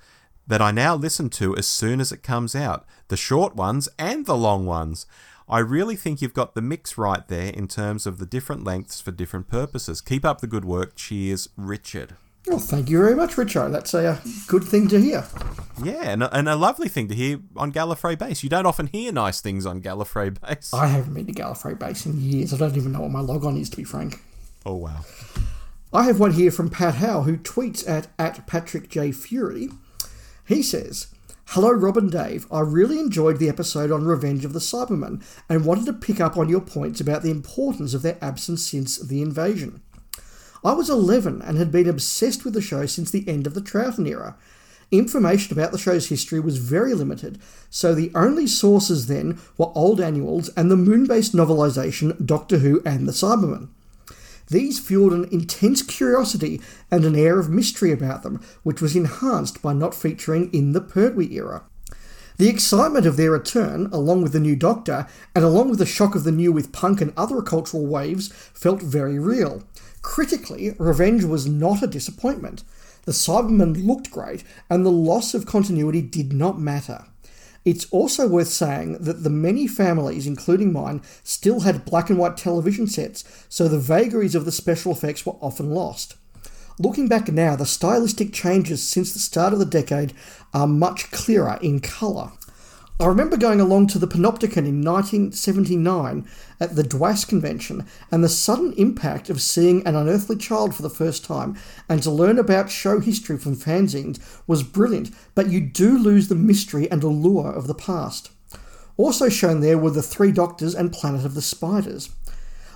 that I now listen to as soon as it comes out. The short ones and the long ones. I really think you've got the mix right there in terms of the different lengths for different purposes. Keep up the good work. Cheers, Richard. Well, thank you very much, Richard. That's a good thing to hear. Yeah, and a, and a lovely thing to hear on Gallifrey Base. You don't often hear nice things on Gallifrey Base. I haven't been to Gallifrey Base in years. I don't even know what my logon is, to be frank. Oh, wow. I have one here from Pat Howe, who tweets at, at Patrick J. Fury. He says, "Hello, Rob and Dave. I really enjoyed the episode on Revenge of the Cybermen and wanted to pick up on your points about the importance of their absence since the invasion. I was eleven and had been obsessed with the show since the end of the Troughton era. Information about the show's history was very limited, so the only sources then were old annuals and the moon-based novelisation Doctor Who and the Cybermen. These fueled an intense curiosity and an air of mystery about them, which was enhanced by not featuring in the Pertwee era. The excitement of their return, along with the new Doctor, and along with the shock of the new with punk and other cultural waves, felt very real. Critically, Revenge was not a disappointment. The Cybermen looked great, and the loss of continuity did not matter. It's also worth saying that the many families, including mine, still had black and white television sets, so the vagaries of the special effects were often lost. Looking back now, the stylistic changes since the start of the decade are much clearer in colour. I remember going along to the Panopticon in nineteen seventy-nine at the D W A S convention, and the sudden impact of seeing An Unearthly Child for the first time and to learn about show history from fanzines was brilliant, but you do lose the mystery and allure of the past. Also shown there were The Three Doctors and Planet of the Spiders.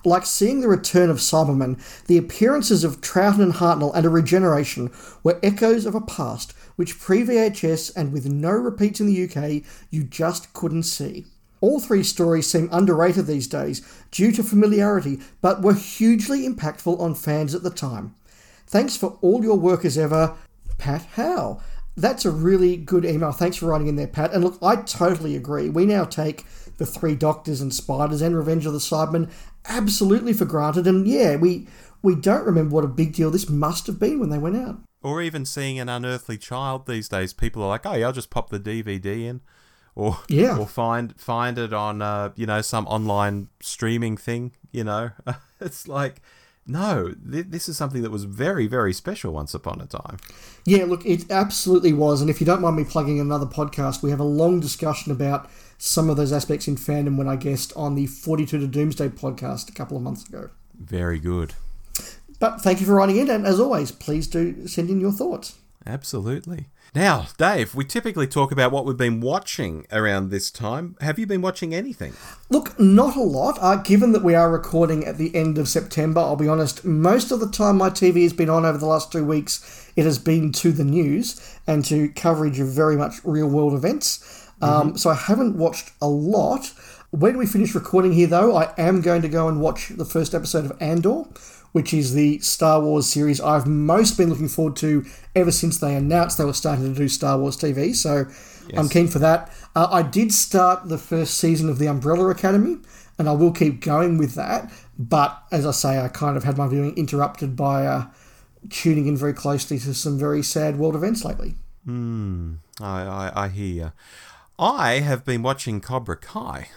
Like seeing the return of Cybermen, the appearances of Troughton and Hartnell and A Regeneration were echoes of a past which pre-V H S and with no repeats in the U K, you just couldn't see. All three stories seem underrated these days due to familiarity, but were hugely impactful on fans at the time. Thanks for all your work as ever, Pat Howe. That's a really good email. Thanks for writing in there, Pat. And look, I totally agree. We now take The Three Doctors and Spiders and Revenge of the Cybermen absolutely for granted. And yeah, we we don't remember what a big deal this must have been when they went out. Or even seeing An Unearthly Child these days, people are like, oh yeah, I'll just pop the D V D in, or yeah. or find find it on uh, you know some online streaming thing. You know, it's like no, th- this is something that was very very special once upon a time. Yeah, look, it absolutely was. And if you don't mind me plugging another podcast, we have a long discussion about some of those aspects in fandom when I guest on the forty-two to Doomsday podcast a couple of months ago. Very good. But thank you for writing in, and as always, please do send in your thoughts. Absolutely. Now, Dave, we typically talk about what we've been watching around this time. Have you been watching anything? Look, not a lot. Uh, given that we are recording at the end of September, I'll be honest, most of the time my T V has been on over the last two weeks, it has been to the news and to coverage of very much real-world events. Um, mm-hmm. So I haven't watched a lot. When we finish recording here, though, I am going to go and watch the first episode of Andor, which is the Star Wars series I've most been looking forward to ever since they announced they were starting to do Star Wars T V, so yes. I'm keen for that. Uh, I did start the first season of The Umbrella Academy, and I will keep going with that, but as I say, I kind of had my viewing interrupted by uh, tuning in very closely to some very sad world events lately. Mm, I, I, I hear you. I have been watching Cobra Kai,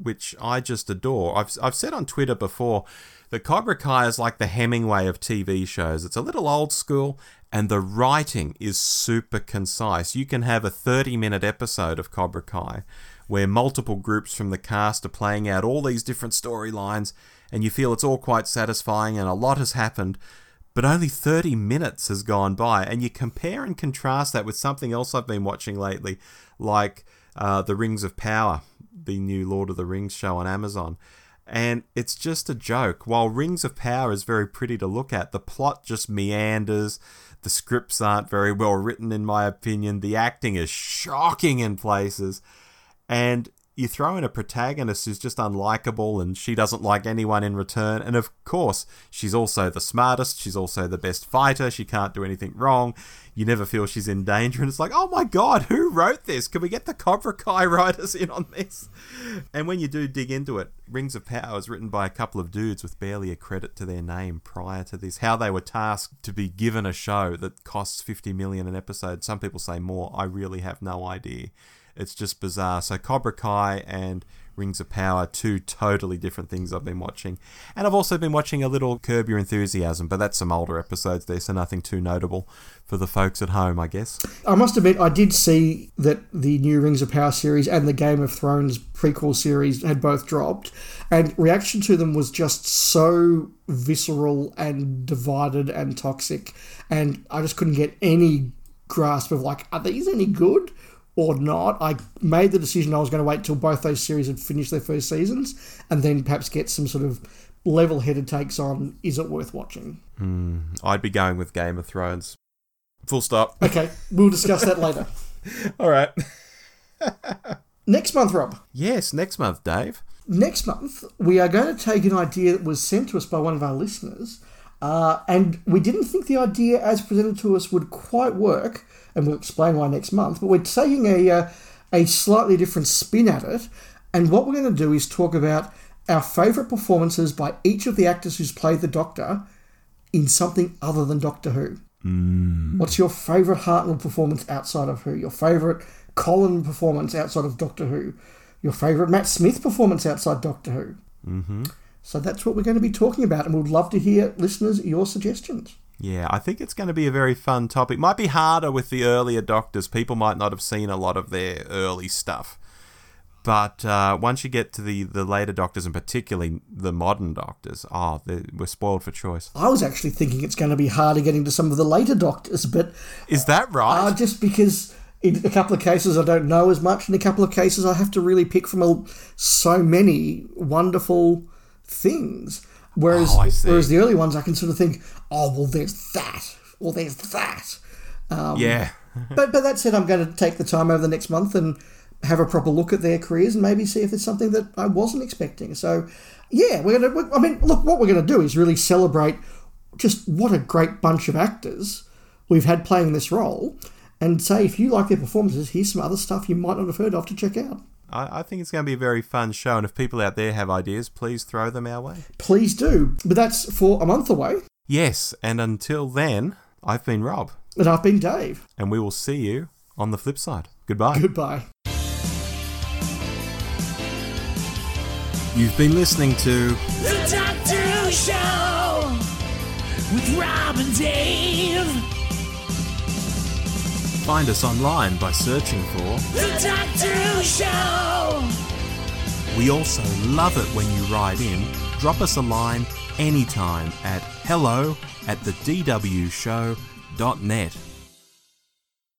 which I just adore. I've I've said on Twitter before, the Cobra Kai is like the Hemingway of T V shows. It's a little old school, and the writing is super concise. You can have a thirty-minute episode of Cobra Kai where multiple groups from the cast are playing out all these different storylines, and you feel it's all quite satisfying and a lot has happened, but only thirty minutes has gone by. And you compare and contrast that with something else I've been watching lately, like uh, The Rings of Power, the new Lord of the Rings show on Amazon. And it's just a joke. While Rings of Power is very pretty to look at, the plot just meanders. The scripts aren't very well written, in my opinion. The acting is shocking in places. And you throw in a protagonist who's just unlikable, and she doesn't like anyone in return. And of course, she's also the smartest. She's also the best fighter. She can't do anything wrong. You never feel she's in danger. And it's like, oh my God, who wrote this? Can we get the Cobra Kai writers in on this? And when you do dig into it, Rings of Power is written by a couple of dudes with barely a credit to their name prior to this. How they were tasked to be given a show that costs fifty million an episode. Some people say more. I really have no idea. It's just bizarre. So Cobra Kai and Rings of Power, two totally different things I've been watching. And I've also been watching a little Curb Your Enthusiasm, but that's some older episodes there, so nothing too notable for the folks at home, I guess. I must admit, I did see that the new Rings of Power series and the Game of Thrones prequel series had both dropped, and reaction to them was just so visceral and divided and toxic, and I just couldn't get any grasp of, like, are these any good or not? I made the decision I was going to wait till both those series had finished their first seasons and then perhaps get some sort of level-headed takes on, is it worth watching? Mm, I'd be going with Game of Thrones. Full stop. Okay, we'll discuss that later. All right. Next month, Rob. Yes, next month, Dave. Next month, we are going to take an idea that was sent to us by one of our listeners, uh, and we didn't think the idea as presented to us would quite work, and we'll explain why next month, but we're taking a uh, a slightly different spin at it, and what we're going to do is talk about our favourite performances by each of the actors who's played the Doctor in something other than Doctor Who. Mm. What's your favourite Hartnell performance outside of Who? Your favourite Colin performance outside of Doctor Who? Your favourite Matt Smith performance outside Doctor Who? Mm-hmm. So that's what we're going to be talking about, and we'd love to hear, listeners, your suggestions. Yeah, I think it's going to be a very fun topic. Might be harder with the earlier Doctors. People might not have seen a lot of their early stuff. But uh, once you get to the, the later Doctors, and particularly the modern Doctors, oh, we're spoiled for choice. I was actually thinking it's going to be harder getting to some of the later Doctors, but... Is that right? Uh, just because in a couple of cases I don't know as much, in a couple of cases I have to really pick from a, so many wonderful things. Whereas, oh, whereas the early ones I can sort of think, oh, well, there's that, or there's that. Um, yeah. but, but that said, I'm going to take the time over the next month and... have a proper look at their careers and maybe see if there's something that I wasn't expecting. So, yeah, we're gonna. We're, I mean, look, what we're gonna do is really celebrate just what a great bunch of actors we've had playing this role, and say if you like their performances, here's some other stuff you might not have heard of to check out. I, I think it's going to be a very fun show, and if people out there have ideas, please throw them our way. Please do. But that's for a month away. Yes, and until then, I've been Rob, and I've been Dave, and we will see you on the flip side. Goodbye. Goodbye. You've been listening to The Doctor Who Show with Rob and Dave. Find us online by searching for The Doctor Who Show. We also love it when you write in. Drop us a line anytime at hello at the D W show dot net.